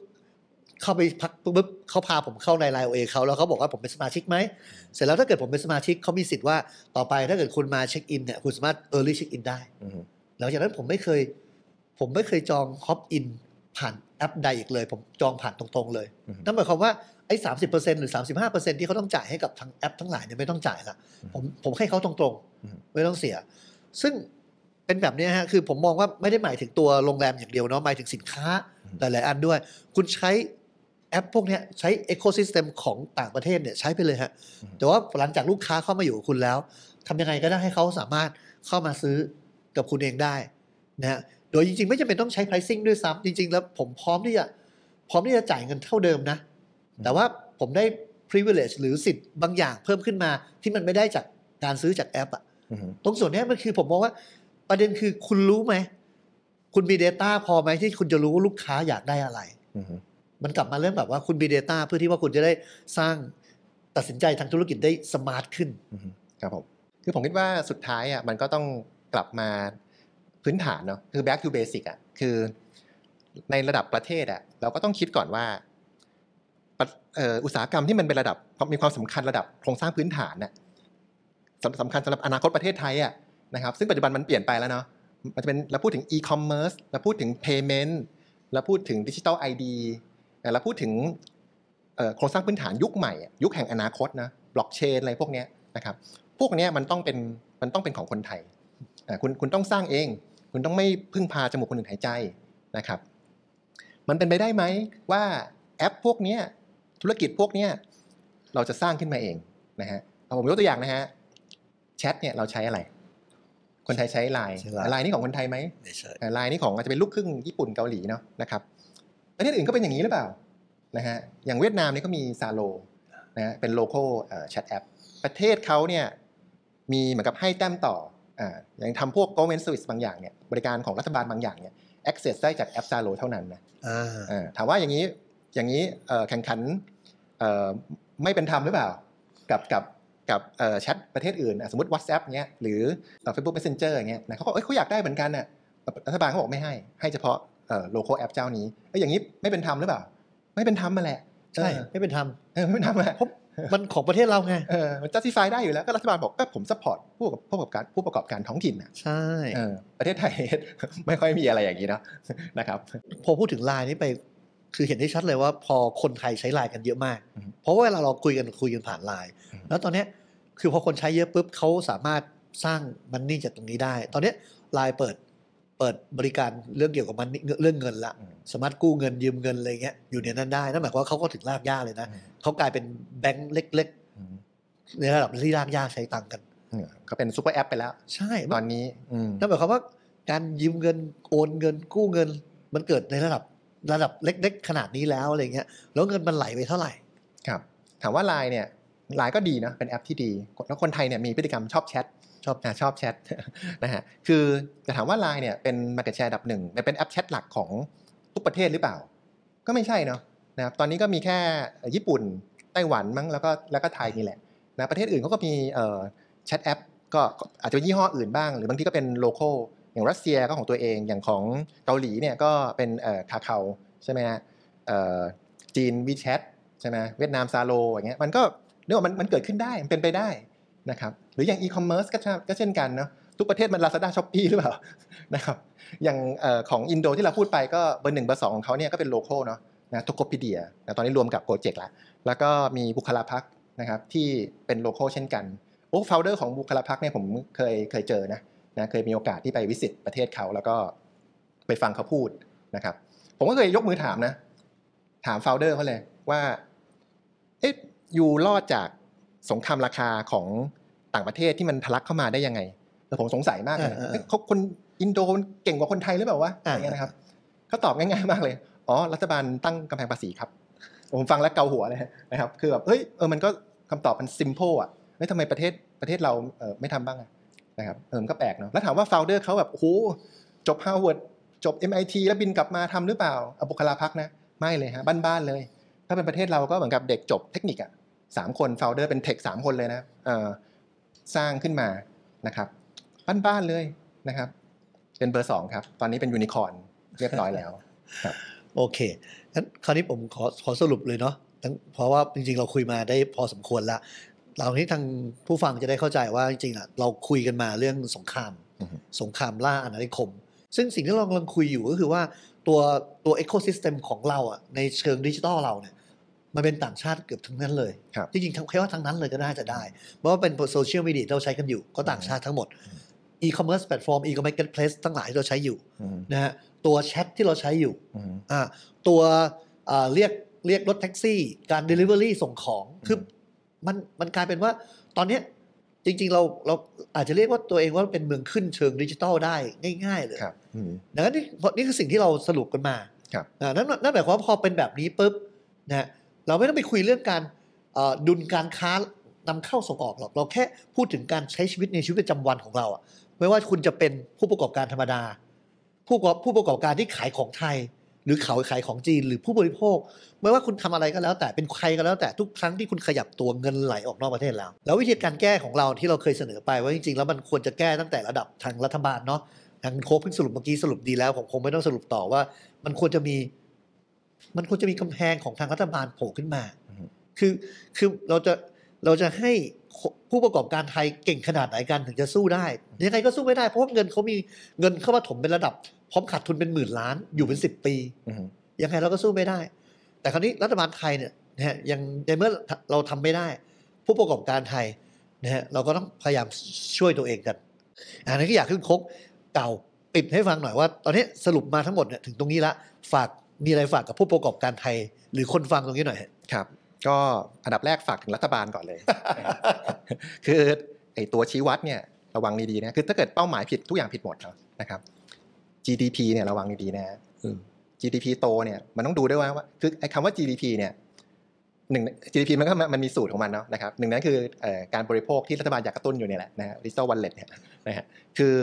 เข้าไปพักปุ๊บเขาพาผมเข้าใน ไลน์ โอ เอ เขาแล้วเขาบอกว่าผมเป็นสมาชิกไหมเสร็จแล้วถ้าเกิดผมเป็นสมาชิกเขามีสิทธิ์ว่าต่อไปถ้าเกิดคุณมาเช็คอินเนี่ยคุณสามารถ early check in ได้หลังจากนั้นผมไม่เคยผมไม่เคยจอง Hop In ผ่านแอปใดอีกเลยผมจองผ่านตรงๆเลยนั่นหมายความว่าไอ้สามสิบเปอร์เซ็นต์หรือสามสิบห้าเปอร์เซ็นต์ที่เขาต้องจ่ายให้กับทางแอปทั้งหลายเนี่ยไม่ต้องจ่ายละผมผมให้เขาตรงๆไม่ต้องเสียซึ่งเป็นแบบนี้ฮะคือผมมองว่าไม่ได้หมายถึงตัวโรงแรมอย่างเดียวเนาะหมายถึงสินค้าหลายๆอันด้วยคุณใช้แอปพวกนี้ใช้เอโคซิสเต็มของต่างประเทศเนี่ยใช้ไปเลยฮะแต่ว่าหลังจากลูกค้าเข้ามาอยู่กับคุณแล้วทำยังไงก็ได้ให้เขาสามารถเข้ามาซื้อกับคุณเองได้นะฮะโดยจริงๆไม่จำเป็นต้องใช้ pricing ด้วยซ้ำจริงๆแล้วผมพร้อมที่จะพร้อมที่จะจ่ายเงินเท่าเดิมนะแต่ว่าผมได้ privilege หรือสิทธิ์บางอย่างเพิ่มขึ้นมาที่มันไม่ได้จากการซื้อจากแอปอ่ะตรงส่วนนี้มันคือผมมองว่าประเด็นคือคุณรู้ไหมคุณมี data พอไหมที่คุณจะรู้ว่าลูกค้าอยากได้อะไรมันกลับมาเรื่องแบบว่าคุณมี data เพื่อที่ว่าคุณจะได้สร้างตัดสินใจทางธุรกิจได้สมาร์ทขึ้นครับผมคือผมคิดว่าสุดท้ายอ่ะมันก็ต้องกลับมา พื้นฐานเนาะคือ back to basic อ่ะคือในระดับประเทศอ่ะเราก็ต้องคิดก่อนว่าอุตสาหกรรมที่มันเป็นระดับมีความสำคัญระดับโครงสร้างพื้นฐานน่ะสำคัญสำหรับอนาคตประเทศไทยอ่ะนะครับซึ่งปัจจุบันมันเปลี่ยนไปแล้วเนาะมันจะเป็นเราพูดถึง e-commerce เราพูดถึง payment เราพูดถึง digital ไอ ดี เราพูดถึงโครงสร้างพื้นฐานยุคใหม่ยุคแห่งอนาคตนะ blockchain อะไรพวกนี้นะครับพวกนี้มันต้องเป็นมันต้องเป็นของคนไทยคุณคุณต้องสร้างเองคุณต้องไม่พึ่งพาจมูกคนอื่นหายใจนะครับมันเป็นไปได้ไหมว่าแอปพวกนี้ธุรกิจพวกนี้เราจะสร้างขึ้นมาเองนะฮะผมยกตัวอย่างนะฮะแชทเนี่ยเราใช้อะไรคนไทยใช้ไลน์ไลน์นี่ของคนไทยไหมไลน์นี่ของอาจจะเป็นลูกครึ่งญี่ปุ่นเกาหลีเนาะนะครับประเทศอื่นก็เป็นอย่างนี้หรือเปล่านะฮะอย่างเวียดนามเนี่ยก็มีซาโลนะฮะเป็นโลโก้แชทแอปประเทศเขาเนี่ยมีเหมือนกับให้แต้มต่ออ่าอย่างทำพวก government service บางอย่างเนี่ยบริการของรัฐบาลบางอย่างเนี่ย access ได้จากแอปซาโลเท่านั้นนะอ่าถามว่าอย่างนี้อย่างนี้แข่งขันไม่เป็นธรรมหรือเปล่ากับกับกับแชทประเทศอื่นสมมติ WhatsApp เงี้ยหรือ Facebook Messenger เงี้ยนะเขาบอกเอ้ยเขาอยากได้เหมือนกันน่ะรัฐบาลเขาบอกไม่ให้ให้เฉพาะโลโก้แอปเจ้านี้ไอ้อย่างนี้ไม่เป็นธรรมหรือเปล่าไม่เป็นธรรมมาแหละใช่ไม่เป็นธรรมไม่เป็นธรรมแหละมันของประเทศเราไงมัน justify ได้อยู่แล้วก็รัฐบาลบอกก็ผม support ผู้ประกอบการผู้ประกอบการท้องถิ่นน่ะใช่ประเทศไทยไม่ค่อยมีอะไรอย่างนี้เนาะนะครับพอพูดถึงไลน์นี่ไปคือเห็นได้ชัดเลยว่าพอคนไทยใช้ไลน์กันเยอะมากเพราะเวลาเราคุยกันคุยกันผ่านไลน์แล้วตอนนี้คือพอคนใช้เยอะปุ๊บเขาสามารถสร้างมันนี่จากตรงนี้ได้ตอนนี้ไลน์เปิดเปิดบริการเรื่องเกี่ยวกับมันเรื่องเงินละสามารถกู้เงินยืมเงินอะไรเงี้ยอยู่ในนั้นได้นั่นหมายความว่าเขาก็ถึงรากหญ้าเลยนะเขากลายเป็นแบงก์เล็กๆในระดับที่รากหญ้าใช้ตังกันก็เป็นซุปเปอร์แอปไปแล้วใช่ตอนนี้นั่นหมายความว่าการยืมเงินโอนเงินกู้เงินมันเกิดในระดับระดับเล็กๆขนาดนี้แล้วอะไรเงี้ยแล้วเงินมันไหลไปเท่าไหร่ครับถามว่าไลน์เนี่ยไลน์ก็ดีนะเป็นแอปที่ดีแล้วคนไทยเนี่ยมีพฤติกรรมชอบแชทชอบชอบแชทนะฮะคือจะถามว่าไลน์เนี่ยเป็น market share อันดับหนึ่งเป็นแอปแชทหลักของทุกประเทศหรือเปล่าก็ไม่ใช่เนาะนะครับตอนนี้ก็มีแค่ญี่ปุ่นไต้หวันมั้งแล้วก็แล้วก็ไทยนี่แหละนะประเทศอื่นเขาก็มีแชทแอปก็อาจจะเป็นยี่ห้ออื่นบ้างหรือบางทีก็เป็นโลโก้อย่างรัสเซียก็ของตัวเองอย่างของเกาหลีเนี่ยก็เป็นคาคาโอใช่ไหมฮะจีนวีแชทใช่ไหมเวียดนามซาโลอย่างเงี้ยมันก็เรื่องมันมันเกิดขึ้นได้มันเป็นไปได้นะครับหรืออย่างอีคอมเมิร์ซก็เช่นกันเนาะทุกประเทศมัน Lazada Shopee หรือเปล่านะครับอย่างของอินโดที่เราพูดไปก็เบอร์หนึ่งเบอร์สองของเขาเนี่ยก็เป็นโลโก้เนาะนะโทโคพีเดียตอนนี้รวมกับโปรเจกต์ละแล้วก็มีบุคลาภักษ์นะครับที่เป็นโลโก้เช่นกันโอ้โฟลเดอร์ของบุคลาภักษ์เนี่ยผมเคยเคยเจอนะนะเคยมีโอกาสที่ไปวิสิตประเทศเขาแล้วก็ไปฟังเขาพูดนะครับผมก็เคยยกมือถามนะถามโฟลเดอร์เขาเลยว่าเอ๊ะอยู่รอดจากสงครามราคาของต่างประเทศที่มันทะลักเข้ามาได้ยังไงแต่ผมสงสัยมากเลยเขาคนอินโดเก่งกว่าคนไทยหรือเปล่าวะอะไรเงี้ยนะครับเขาตอบง่ายๆมากเลยอ๋อรัฐบาลตั้งกำแพงภาษีครับผมฟังแล้วเกาหัวเลยนะครับคือแบบเฮ้ยเออมันก็คำตอบมันซิมเพิลอ่ะไม่ทำไมประเทศประเทศเราเออไม่ทำบ้างนะครับเออมันก็แปลกเนาะแล้วถามว่าโฟลเดอร์เขาแบบโอ้โหจบฮาร์วาร์ดจบ เอ็ม ไอ ที แล้วบินกลับมาทำหรือเปล่าอบุคลาภักษ์นะไม่เลยฮะบ้านๆเลยถ้าเป็นประเทศเราก็เหมือนกับเด็กจบเทคนิคอ่ะสามคนโฟลเดอร์เป็นเทคสามคนเลยนะเออสร้างขึ้นมานะครับบ้านๆเลยนะครับเป็นเบอร์สองครับตอนนี้เป็นยูนิคอร์นเรียบร้อยแล้วครับโอเคงั้นคราวนี้ผมขอขอสรุปเลยเนาะเพราะว่าจริงๆเราคุยมาได้พอสมควรละตอนนี้ทางผู้ฟังจะได้เข้าใจว่าจริงๆอ่ะเราคุยกันมาเรื่องสงครามสงครามล่าอาณานิคมซึ่งสิ่งที่เรากำลังคุยอยู่ก็คือว่าตัวตัวเอโคซิสเต็มของเราอ่ะในเชิงดิจิทัลเราเนี่ยมันเป็นต่างชาติเกือบทั้งนั้นเลยจริงๆแค่ว่าทั้งนั้นเลยก็น่าจะได้เพราะว่าเป็นโซเชียลมีเดียเราใช้กันอยู่ก็ต่างชาติทั้งหมดอีคอมเมิร์ซแพลตฟอร์มอีคอมเมิร์ซเพลสทั้งหลายที่เราใช้อยู่นะฮะตัวแชทที่เราใช้อยู่อ่าตัวเรียกเรียกรถแท็กซี่การ delivery ส่งของคือมันมันกลายเป็นว่าตอนนี้จริงๆเราเราอาจจะเรียกว่าตัวเองว่าเป็นเมืองขึ้นเชิงดิจิทัลได้ง่ายๆเลยดังนั้นนี่นี่คือสิ่งที่เราสรุปกันมานั่นนั่นหมายความว่าพอเป็นแบบนี้ปุ๊บนะเราไม่ต้องไปคุยเรื่องการดุลการค้านำเข้าส่งออกหรอกเราแค่พูดถึงการใช้ชีวิตในชีวิตประจำวันของเราอ่ะไม่ว่าคุณจะเป็นผู้ประกอบการธรรมดาผู้ประกอบผู้ประกอบการที่ขายของไทยหรือเขาขายของจีนหรือผู้บริโภคไม่ว่าคุณทำอะไรก็แล้วแต่เป็นใครก็แล้วแต่ทุกครั้งที่คุณขยับตัวเงินไหลออกนอกประเทศแล้วแล้ววิธีการแก้ของเราที่เราเคยเสนอไปว่าจริงๆแล้วมันควรจะแก้ตั้งแต่ระดับทางรัฐบาลเนาะ ทางโค้ชเพิ่งสรุปเมื่อกี้สรุปดีแล้วผมคงไม่ต้องสรุปต่อว่ามันควรจะมีมันควรจะมีกำแพงของทางรัฐบาลโผล่ขึ้นมาคือคือเราจะเราจะให้ผู้ประกอบการไทยเก่งขนาดไหนกันถึงจะสู้ได้ยังไงก็สู้ไม่ได้เพราะว่าเงินเขามีเงินเข้ามาถมเป็นระดับพร้อมขาดทุนเป็นหมื่นล้านอยู่เป็นสิบปียังไงเราก็สู้ไม่ได้แต่คราวนี้รัฐบาลไทยเนี่ยนะฮะยังในเมื่อเราทำไม่ได้ผู้ประกอบการไทยนะฮะเราก็ต้องพยายามช่วยตัวเองกันอันนี้ก็อยากขึ้นโค้ชเก่าปิดให้ฟังหน่อยว่าตอนนี้สรุปมาทั้งหมดเนี่ยถึงตรงนี้ละฝากมีอะไรฝากกับผู้ประกอบการไทยหรือคนฟังตรงนี้หน่อยครับก็อันดับแรกฝากถึงรัฐบาลก่อนเลย คือไอตัวชี้วัดเนี่ยระวังดีๆนะคือถ้าเกิดเป้าหมายผิดทุกอย่างผิดหมดนะครับ จี ดี พี เนี่ยระวังดีๆนะ จี ดี พี โตเนี่ยมันต้องดูด้วยว่าคือไอคำว่า จี ดี พี เนี่ยหนึ่ง จี ดี พี มันก็มันมีสูตรของมันเนาะนะครับหนึ่งนั้นคือการบริโภคที่รัฐบาลอยากกระตุ้นอยู่เนี่ยแหละนะฮะดิจิตอลวอลเล็ตเนี่ยนะฮะคือ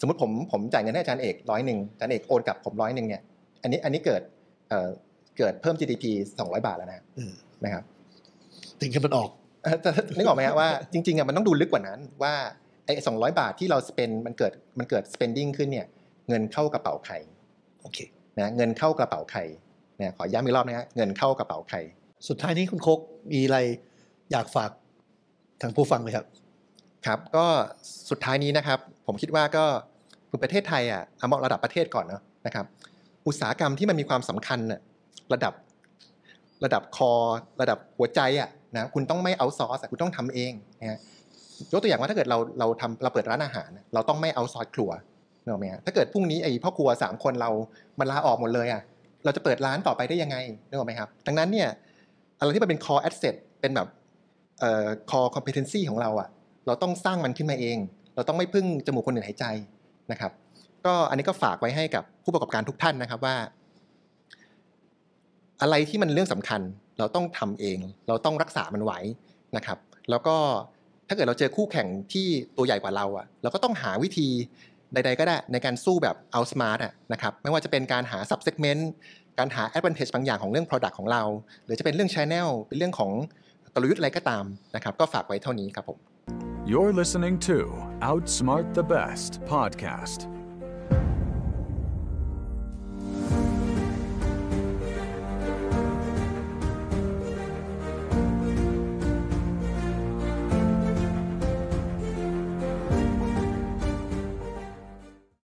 สมมติผมผมจ่ายเงินให้อาจารย์เอกร้อยหนึ่งอาจารย์เอกโอนกลับผมร้อยหนึ่งเนี่ยอันนี้อันนี้เกิดเกิดเพิ่ม จี ดี พี สองร้อยบาทแล้วนะนะครับถึงจะมันออกนึกออกไหมครับว่าจริงๆอ่ะมันต้องดูลึกกว่านั้นว่าไอ้สองร้อยบาทที่เราสเปนมันเกิดมันเกิด spending ขึ้นเนี่ยเงินเข้ากระเป๋าใครโอเคนะเงินเข้ากระเป๋าใครนะขอย้ำอีกรอบนะฮะเงินเข้ากระเป๋าใครสุดท้ายนี้คุณโคกมีอะไรอยากฝากทางผู้ฟังไหมครับครับก็สุดท้ายนี้นะครับผมคิดว่าก็ประเทศไทยอ่ะเอามองระดับประเทศก่อนเนาะนะครับอุตสาหกรรมที่มันมีความสำคัญน่ะระดับระดับคอระดับหัวใจอ่ะนะคุณต้องไม่เอาซอสคุณต้องทำเองนะยกตัวอย่างว่าถ้าเกิดเราเราทำเราเปิดร้านอาหารเราต้องไม่เอาซอสครัวเนอะไหมฮะถ้าเกิดพรุ่งนี้ไอ้พ่อครัวสามคนเรามันลาออกหมดเลยอ่ะเราจะเปิดร้านต่อไปได้ยังไงเนอะไหมครับดังนั้นเนี่ยอะไรที่มันเป็น core asset เป็นแบบเอ่อ core competency ของเราอ่ะเราต้องสร้างมันขึ้นมาเองเราต้องไม่พึ่งจมูกคนอื่นหายใจนะครับก็อันนี้ก็ฝากไว้ให้กับผู้ประกอบการทุกท่านนะครับว่าอะไรที่มันเรื่องสำคัญเราต้องทำเองเราต้องรักษามันไว้นะครับแล้วก็ถ้าเกิดเราเจอคู่แข่งที่ตัวใหญ่กว่าเราอ่ะเราก็ต้องหาวิธีใดๆก็ได้ในการสู้แบบเอาสมาร์ทอ่ะนะครับไม่ว่าจะเป็นการหา sub segment การหา advantage บางอย่างของเรื่อง product ของเราหรือจะเป็นเรื่อง channel เป็นเรื่องของกลยุทธ์อะไรก็ตามนะครับก็ฝากไว้เท่านี้ครับผม You're listening to Outsmart the Best podcast